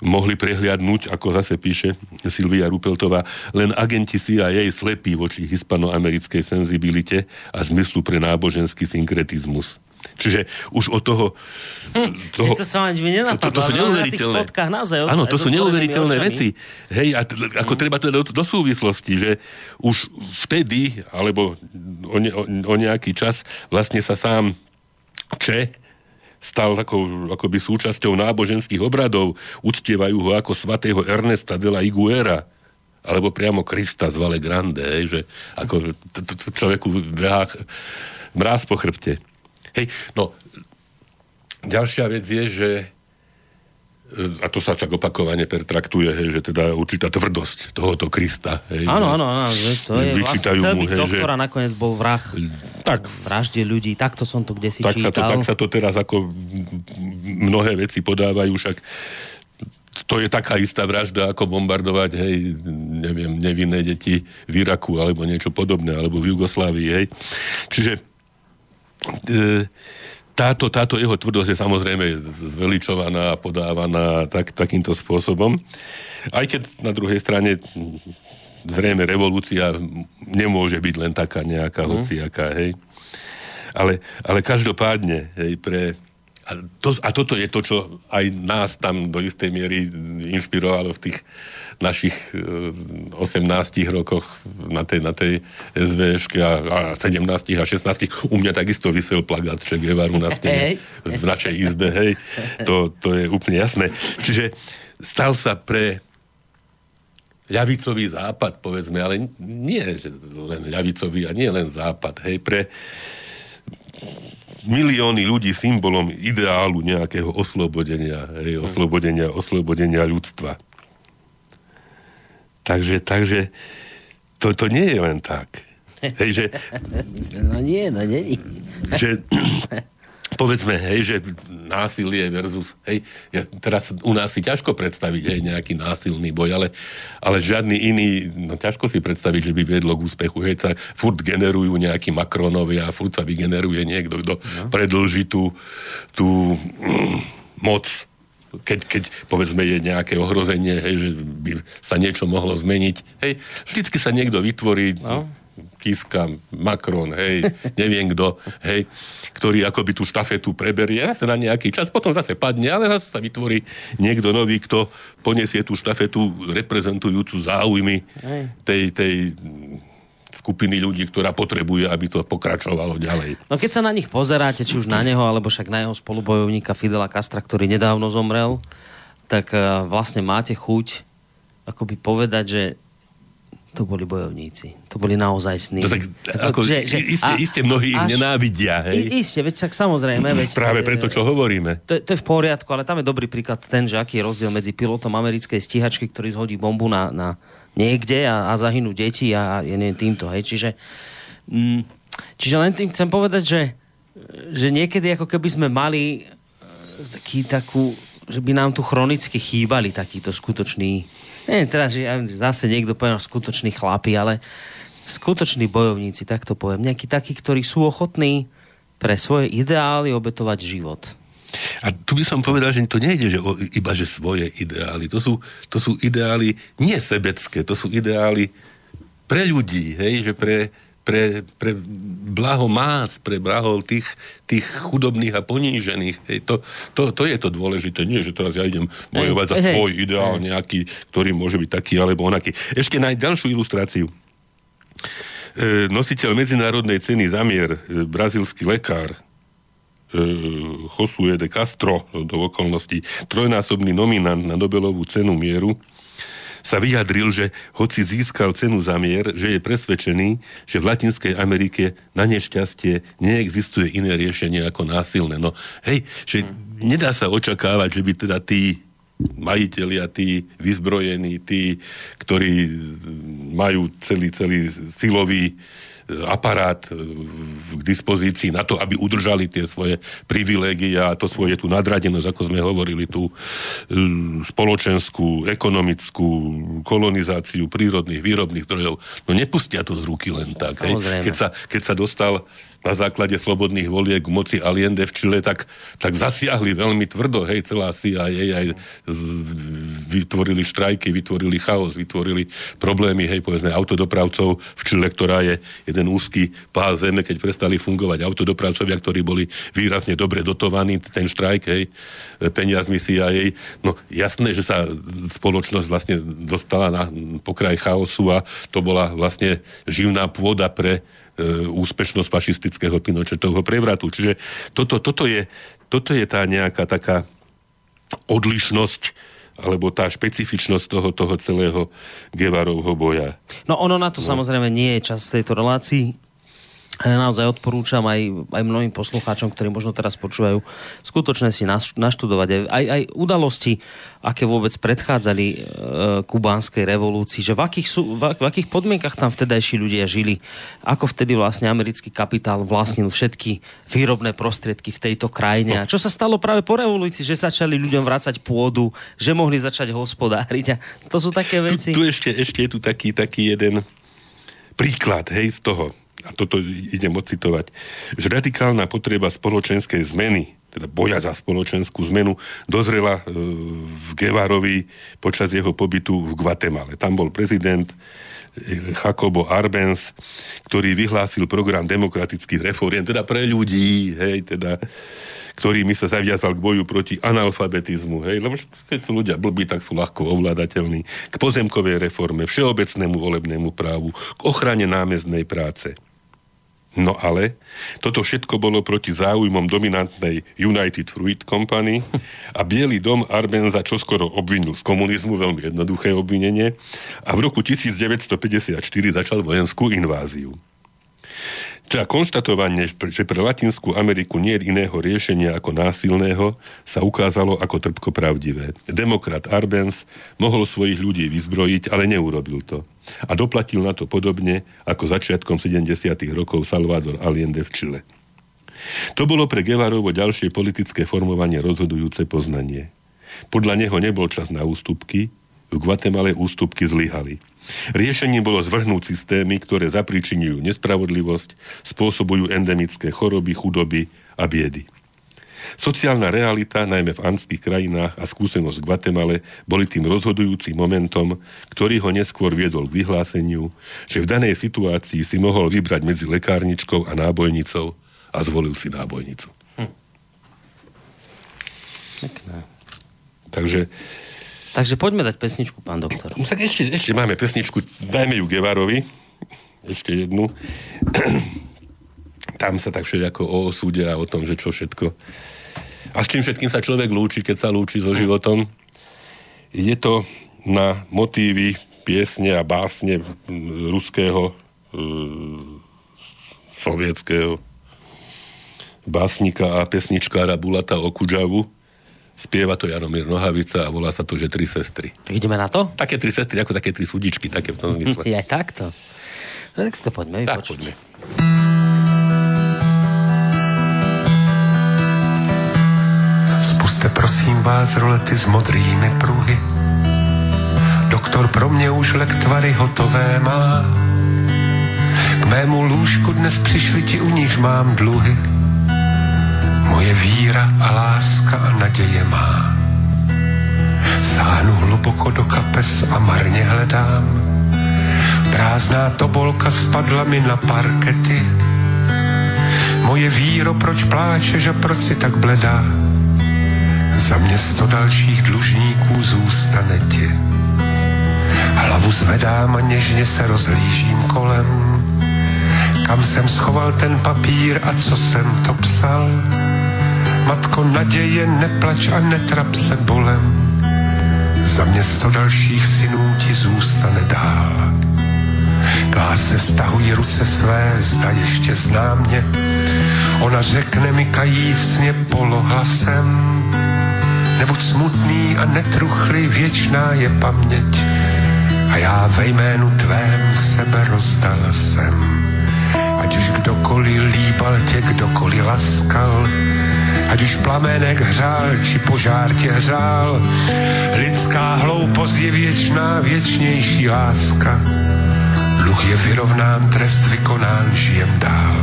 mohli prehliadnúť, ako zase píše Silvia Rupeltová, len agenti CIA slepí voči hispanoamerickej senzibilite a zmyslu pre náboženský synkretizmus. Čiže už od toho... To sa ani nenapadlo. To sú neuveriteľné. Áno, to sú neuveriteľné veci. Hej, a ako treba to do súvislosti, že už vtedy, alebo o nejaký čas, vlastne sa sám Če stal akoby súčasťou náboženských obradov. Uctievajú ho ako svätého Ernesta de la Higuera, alebo priamo Krista z Valle Grande, hej, že ako človeku behá mráz po chrbte. Hej, no, ďalšia vec je, že a to sa tak opakovane pertraktuje, hej, že teda určitá tvrdosť tohoto Krista. Hej, áno, že to je vlastne celý doktora nakoniec bol vrah. Tak. Vražde ľudí, takto som to kdesi čítal. Tak sa to teraz ako mnohé veci podávajú, však to je taká istá vražda, ako bombardovať, nevinné deti v Iraku, alebo niečo podobné, alebo v Jugoslávii, hej. Čiže táto jeho tvrdosť je samozrejme zveličovaná a podávaná takýmto spôsobom. Aj keď na druhej strane zrejme revolúcia nemôže byť len taká nejaká hociaká, hej. Ale každopádne, hej, toto je to, čo aj nás tam do istej miery inšpirovalo v tých našich 18 rokoch na tej SVŠke a 17 a 16. U mňa takisto visel plagát Che Guevaru na stene v našej izbe, hej. To je úplne jasné. Čiže stal sa pre ľavicový západ, povedzme, ale nie len ľavicový a nie len západ, hej, pre milióny ľudí symbolom ideálu nejakého oslobodenia, hej, oslobodenia ľudstva. Takže to nie je len tak. Hej, že, nie. Že, povedzme, hej, že násilie versus, hej, ja teraz u nás si ťažko predstaviť, hej, nejaký násilný boj, ale žiadny iný, no ťažko si predstaviť, že by viedlo k úspechu, hej, sa furt generujú nejakí Macronovia, furt sa vygeneruje niekto, kto predĺži tú moc, keď povedzme je nejaké ohrozenie, hej, že by sa niečo mohlo zmeniť, hej, vždycky sa niekto vytvorí, Kiska, Macron, hej, neviem kto, hej, ktorý akoby tú štafetu preberie zase na nejaký čas, potom zase padne, ale zase sa vytvorí niekto nový, kto poniesie tú štafetu reprezentujúcu záujmy tej skupiny ľudí, ktorá potrebuje, aby to pokračovalo ďalej. No keď sa na nich pozeráte, či už na neho, alebo však na jeho spolubojovníka Fidela Castra, ktorý nedávno zomrel, tak vlastne máte chuť akoby povedať, že to boli bojovníci. To boli naozaj sní. Isté mnohí ich nenávidia. Hej? Isté, veď tak samozrejme. Práve preto, čo hovoríme. To je v poriadku, ale tam je dobrý príklad ten, že aký je rozdiel medzi pilotom americkej stíhačky, ktorý zhodí bombu na niekde a zahynú deti a nie týmto. Hej? Čiže len tým chcem povedať, že niekedy ako keby sme mali takú, že by nám tu chronicky chýbali takýto skutoční. Nie, teraz zase niekto poviem skutoční chlapi, ale skutoční bojovníci, tak to poviem. Nejakí takí, ktorí sú ochotní pre svoje ideály obetovať život. A tu by som povedal, že to nejde iba svoje ideály. To sú ideály nie sebecké, to sú ideály pre ľudí, hej, že pre blaho más, pre blaho tých chudobných a ponížených. Hej, to je to dôležité. Nie, že teraz ja idem bojovať za svoj ideál nejaký, ktorý môže byť taký alebo onaký. Ešte na ďalšiu ilustráciu. Nositeľ medzinárodnej ceny za mier, brazílsky lekár Josué de Castro, do okolností trojnásobný nominant na Nobelovú cenu mieru, sa vyjadril, že hoci získal cenu za mier, že je presvedčený, že v Latinskej Amerike na nešťastie neexistuje iné riešenie ako násilné. No hej, že nedá sa očakávať, že by teda tí majitelia, tí vyzbrojení, tí, ktorí majú celý silový aparát k dispozícii na to, aby udržali tie svoje privilégia a to svoje tú nadradenosť, ako sme hovorili, tú spoločenskú, ekonomickú kolonizáciu prírodných, výrobných zdrojov. No nepustia to z ruky len tak. Hej. Keď sa dostal na základe slobodných voliek k moci Allende v Čile, tak zasiahli veľmi tvrdo, hej, celá CIA, aj vytvorili štrajky, vytvorili chaos, vytvorili problémy, hej, povedzme, autodopravcov v Čile, ktorá je jeden úzky pás zeme, keď prestali fungovať autodopravcovia, ktorí boli výrazne dobre dotovaní, ten štrajk, hej, peniazmi CIA. No jasné, že sa spoločnosť vlastne dostala na pokraj chaosu a to bola vlastne živná pôda pre úspešnosť fašistického Pinochetovho prevratu. Čiže toto je tá nejaká taká odlišnosť alebo tá špecifičnosť toho celého Guevarovho boja. No ono na to samozrejme nie je čas v tejto relácii. Naozaj odporúčam aj mnohým poslucháčom, ktorí možno teraz počúvajú, skutočne si naštudovať aj udalosti, aké vôbec predchádzali kubánskej revolúcii, že v akých podmienkach tam vtedajší ľudia žili, ako vtedy vlastne americký kapitál vlastnil všetky výrobné prostriedky v tejto krajine. A čo sa stalo práve po revolúcii, že začali ľuďom vracať pôdu, že mohli začať hospodáriť. A to sú také veci. Tu ešte je tu taký jeden príklad, hej, z toho. a toto idem odcitovať, že radikálna potreba spoločenskej zmeny, teda boja za spoločenskú zmenu, dozrela v Guevarovi počas jeho pobytu v Guatemale. Tam bol prezident Jacobo Arbenz, ktorý vyhlásil program demokratických reforiem, teda pre ľudí, hej, teda, ktorými sa zaviazal k boju proti analfabetizmu, hej, lebo keď sú ľudia blbí, tak sú ľahko ovládateľní, k pozemkovej reforme, všeobecnému volebnému právu, k ochrane námestnej práce. No ale toto všetko bolo proti záujmom dominantnej United Fruit Company a Bielý dom Arbenza čoskoro obvinil z komunizmu, veľmi jednoduché obvinenie, a v roku 1954 začal vojenskú inváziu. Teda konštatovanie, že pre Latinskú Ameriku nie je iného riešenia ako násilného, sa ukázalo ako trpko pravdivé. Demokrat Arbenz mohol svojich ľudí vyzbrojiť, ale neurobil to. A doplatil na to podobne ako začiatkom 70. rokov Salvador Allende v Čile. To bolo pre Guevarovo ďalšie politické formovanie rozhodujúce poznanie. Podľa neho nebol čas na ústupky, v Guatemale ústupky zlyhali. Riešením bolo zvrhnúť systémy, ktoré zapríčinujú nespravodlivosť, spôsobujú endemické choroby, chudoby a biedy. Sociálna realita, najmä v andských krajinách, a skúsenosť v Guatemale boli tým rozhodujúcim momentom, ktorý ho neskôr viedol k vyhláseniu, že v danej situácii si mohol vybrať medzi lekárničkou a nábojnicou, a zvolil si nábojnicu. Takže poďme dať pesničku, pán doktor. No, tak ešte máme pesničku, dajme ju Guevarovi. Ešte jednu. Tam sa tak všetko o osude a o tom, že čo všetko. A s čím všetkým sa človek lúči, keď sa lúči so životom. Je to na motívy piesne a básne ruského, sovietského básnika a pesničkára Bulata Okudžavu. Spieva to Jaromír Nohavica a volá sa to, že Tri sestry. Ideme na to? Také tri sestry, ako také tri súdičky, také v tom zmysle. Je takto. No tak si to poďme vypočuť. Spusťte prosím vás rolety s modrými pruhy. Doktor pro mě už lektvary hotové má. K mému lůžku dnes přišli ti, u níž mám dluhy. Moje víra a láska a naděje má. Sáhnu hluboko do kapes a marně hledám. Prázdná tobolka spadla mi na parkety. Moje víro, proč pláčeš a proč si tak bledá? Za město dalších dlužníků zůstane ti. Hlavu zvedám a něžně se rozhlížím kolem. Kam jsem schoval ten papír a co jsem to psal? Matko naděje, neplač a netrap se bolem. Za město dalších synů ti zůstane dál. Kláse, stahuji ruce své, zda ještě zná mě. Ona řekne mi kajícně polohlasem: Nebuď smutný a netruchli, věčná je paměť. A já ve jménu tvém sebe rozdala jsem. Ať už kdokoliv líbal tě, kdokoliv laskal, ať už plamenek hřál, či požár tě hřál, lidská hloupost je věčná, věčnější láska. Dluh je vyrovnán, trest vykonán, žijem dál.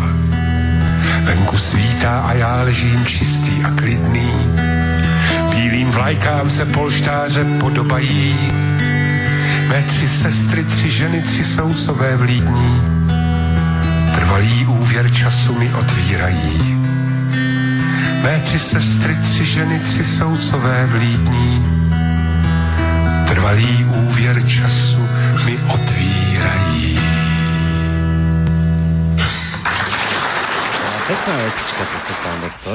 Venku svítá a já ležím čistý a klidný. Bílým vlajkám se polštáře podobají. Mé tři sestry, tři ženy, tři soucové v Lídni. Trvalý úvěr času mi otvírají. Mé tři sestry, tři ženy, tři soucové v Lídni. Trvalý úvěr času mi otvírají. Pekná vecička toto, pán doktor.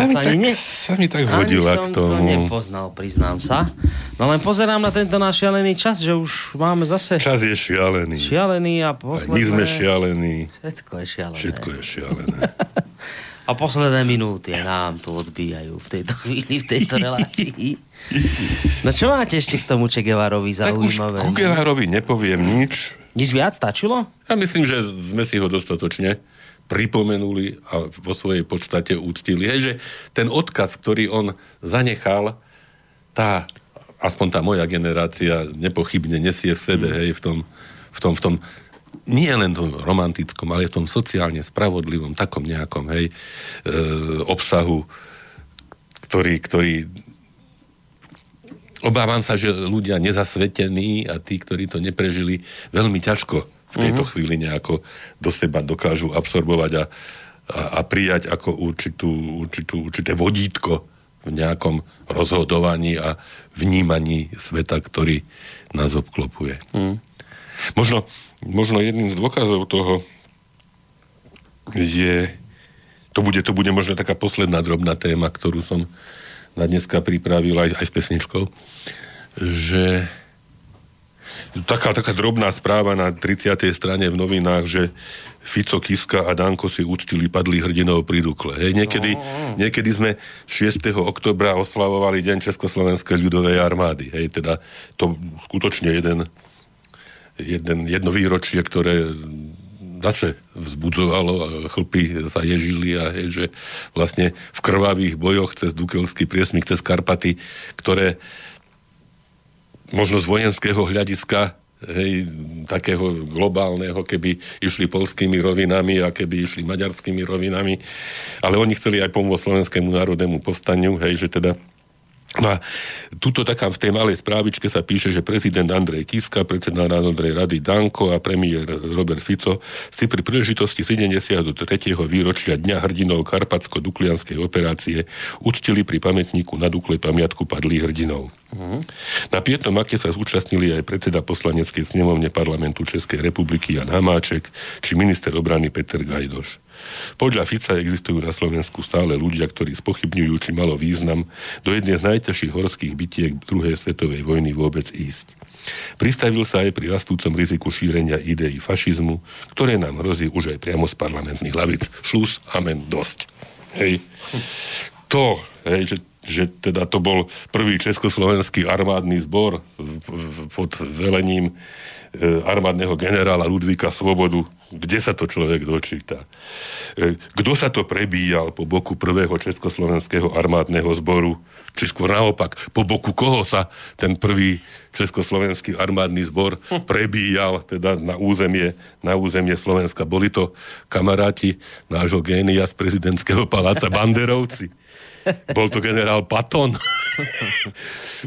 Sa mi tak hodila k tomu. Ani som to nepoznal, priznám sa. No len pozerám na tento náš šialený čas, že už máme zase... Čas je šialený. Šialený a posledné... Aj my sme šialení. Všetko je šialené. A posledné minúty nám to odbíjajú v tejto chvíli, v tejto relácii. No čo máte ešte k tomu Che Guevarovi zaujímavé? Tak už ku Guevarovi nepoviem nič. Nič viac? Stačilo? Ja myslím, že sme si ho dostatočne pripomenuli a vo svojej podstate úctili. Hej, že ten odkaz, ktorý on zanechal, tá, aspoň tá moja generácia, nepochybne nesie v sebe, hej, v tom nie len v tom romantickom, ale v tom sociálne spravodlivom, takom nejakom, hej, obsahu, ktorý obávam sa, že ľudia nezasvetení a tí, ktorí to neprežili, veľmi ťažko v tejto chvíli nejako do seba dokážu absorbovať a prijať ako určité vodítko v nejakom rozhodovaní a vnímaní sveta, ktorý nás obklopuje. Možno jedným z dôkazov toho je, to bude možno taká posledná drobná téma, ktorú som na dneska pripravil aj s pesničkou, že taká drobná správa na 30. strane v novinách, že Fico, Kiska a Danko si úctili padlých hrdinov pri Dukle. Hej, niekedy sme 6. oktobra oslavovali Deň Československej ľudovej armády. Hej, teda to skutočne jedno výročie, ktoré zase vzbudzovalo, chlpy sa ježili a hej, že vlastne v krvavých bojoch cez Dukelský priesmyk, cez Karpaty, ktoré možno z vojenského hľadiska, hej, takého globálneho, keby išli poľskými rovinami a keby išli maďarskými rovinami, ale oni chceli aj pomôcť slovenskému národnému povstaniu, hej, že teda. No a tuto taká v tej malej správičke sa píše, že prezident Andrej Kiska, predseda Národnej rady Danko a premiér Robert Fico si pri príležitosti 73. výročia Dňa hrdinov Karpatsko-Duklianskej operácie uctili pri pamätníku na Dukle pamiatku padlých hrdinov. Na pietnom akte sa zúčastnili aj predseda poslaneckej snemovne parlamentu Českej republiky Jan Hamáček či minister obrany Peter Gajdoš. Podľa Fica existujú na Slovensku stále ľudia, ktorí spochybňujú, či malo význam do jednej z najťažších horských bitiek druhej svetovej vojny vôbec ísť. Pristavil sa aj pri rastúcom riziku šírenia ideí fašizmu, ktoré nám hrozí už aj priamo z parlamentných lavic. Šlus, amen, dosť. Hej. Že teda to bol prvý Československý armádny zbor pod velením armádneho generála Ludvíka Svobodu. Kde sa to človek dočíta? Kto sa to prebíjal po boku prvého Československého armádneho zboru? Či skôr naopak, po boku koho sa ten prvý Československý armádny zbor prebíjal teda na územie Slovenska? Boli to kamaráti nášho génia z prezidentského paláca Banderovci? Bol to generál Patton?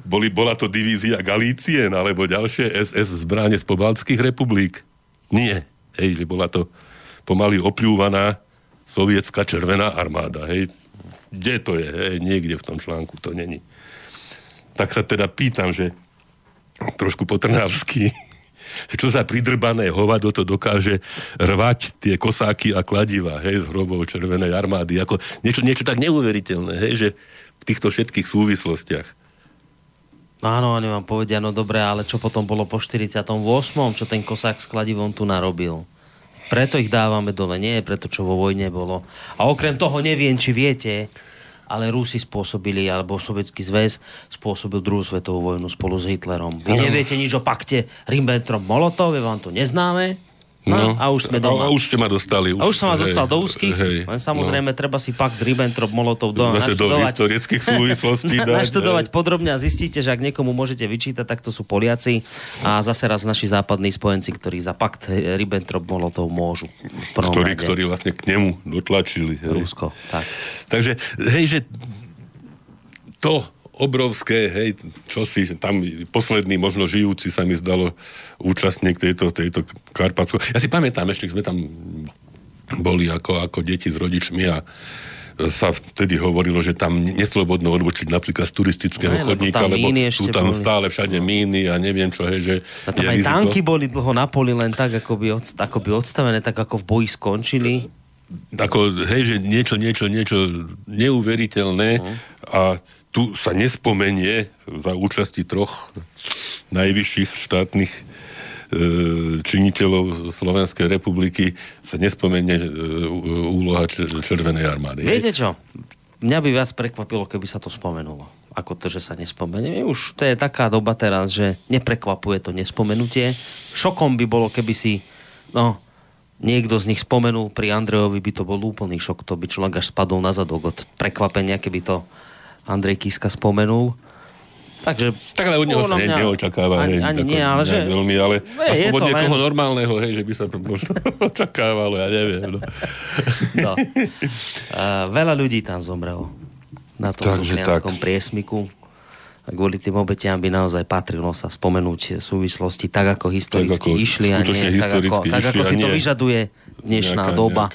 Bola to divízia Galícien alebo ďalšie SS zbrane z pobaltských republik? Nie. Hej, že bola to pomaly opľúvaná sovietská červená armáda. Hej. Kde to je? Hej, niekde v tom článku to není. Tak sa teda pýtam, že trošku po trnavsky, čo za pridrbané hovado to dokáže rvať tie kosáky a kladiva, hej, z hrobov červenej armády. Ako niečo tak neuveriteľné, hej, že v týchto všetkých súvislostiach. Áno, oni vám povedia, no dobre, ale čo potom bolo po 48., čo ten kosák s kladivom tu narobil? Preto ich dávame dole, nie je preto, čo vo vojne bolo. A okrem toho neviem, či viete, ale Rusi spôsobili, alebo Sovietský zväz spôsobil druhú svetovú vojnu spolu s Hitlerom. Vy neviete nič o pakte Ribbentrop-Molotov, je vám to neznáme? No, a už sme doma. A už ste ma dostali. A už som ma dostal do úzkých. Hej, len samozrejme, treba si pakt Ribbentrop-Molotov do historických súvislostí naštudovať podrobne a zistíte, že ak niekomu môžete vyčítať, tak to sú Poliaci a zase raz naši západní spojenci, ktorí za pakt Ribbentrop-Molotov môžu. Ktorí vlastne k nemu dotlačili. Hej. Rusko, tak. Takže, hej, že to obrovské, hej, čo si tam posledný, možno žijúci sa mi zdalo účastník tejto Karpatsko. Ja si pamätám, ešte sme tam boli ako deti s rodičmi a sa vtedy hovorilo, že tam neslobodno odbočiť napríklad z turistického chodníka, lebo sú tam stále všade míny a neviem čo, hej, že a tam aj riziko. Tanky boli dlho na poli len tak, akoby odstavené, tak ako v boji skončili. Ako, hej, že niečo neuveriteľné a tu sa nespomenie za účasti troch najvyšších štátnych činiteľov Slovenskej republiky sa nespomenie úloha Červenej armády. Viete čo? Mňa by viac prekvapilo, keby sa to spomenulo. Ako to, že sa nespomenie. Už to je taká doba teraz, že neprekvapuje to nespomenutie. Šokom by bolo, keby si niekto z nich spomenul, pri Andrejovi by to bol úplný šok, to by človek až spadol na zadok od prekvapenia, keby to Andrej Kiska spomenul. Takže... Tak ale od neho sa neočakáva. Ani nie, ale že... Veľmi, ale aspoň od niekoho normálneho, hej, že by sa to možno očakávalo, ja neviem. No. No. Veľa ľudí tam zomrelo. Na tom duklianskom priesmiku. A kvôli tým obetiam by naozaj patrilo sa spomenúť súvislosti tak, ako historicky tak ako išli a nie. Tak ako si to vyžaduje dnešná doba.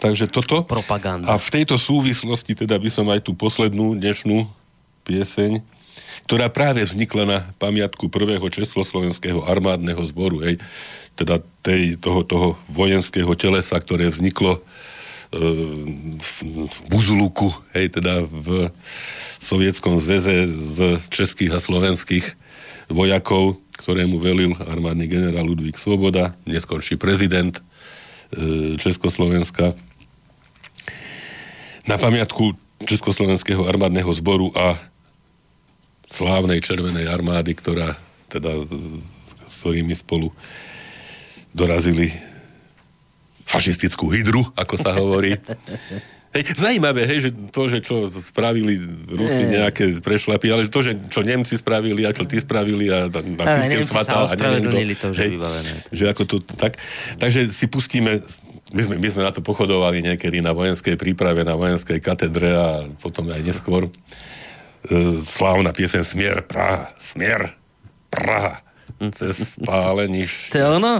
Takže toto. Propaganda. A v tejto súvislosti teda by som aj tú poslednú dnešnú pieseň, ktorá práve vznikla na pamiatku prvého Československého armádneho zboru, hej, teda toho vojenského telesa, ktoré vzniklo v Buzuluku, hej, teda v Sovietskom zväze z českých a slovenských vojakov, ktorému velil armádny generál Ludvík Svoboda, neskorší prezident Československa, na pamiatku Československého armádneho zboru a slávnej Červenej armády, ktorá teda s ktorými spolu dorazili fašistickú hydru, ako sa hovorí. Hej, zajímavé, hej, že to, že čo spravili Rusi nejaké prešlapy, ale to, že čo Nemci spravili a čo tí spravili a na církev svatá a neviem to. Hej, že ako to tak. Takže si pustíme, my sme na to pochodovali niekedy na vojenskej príprave, na vojenskej katedre a potom aj neskôr. Slávna pieseň Smier Praha. Cez spáleniš,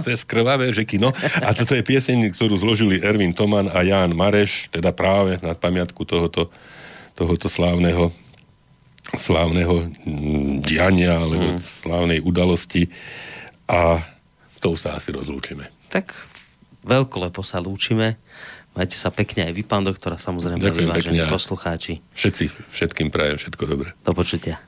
cez krvavé řeky, no. A toto je pieseň, ktorú zložili Ervin Toman a Ján Mareš, teda práve na pamiatku tohoto slávneho diania, alebo slávnej udalosti. A s tou sa asi rozlúčime. Tak veľkolepo sa lúčime. Majte sa pekne aj vy, pán doktor, a samozrejme, vážení poslucháči. Všetkým prajem všetko dobré. Do počutia.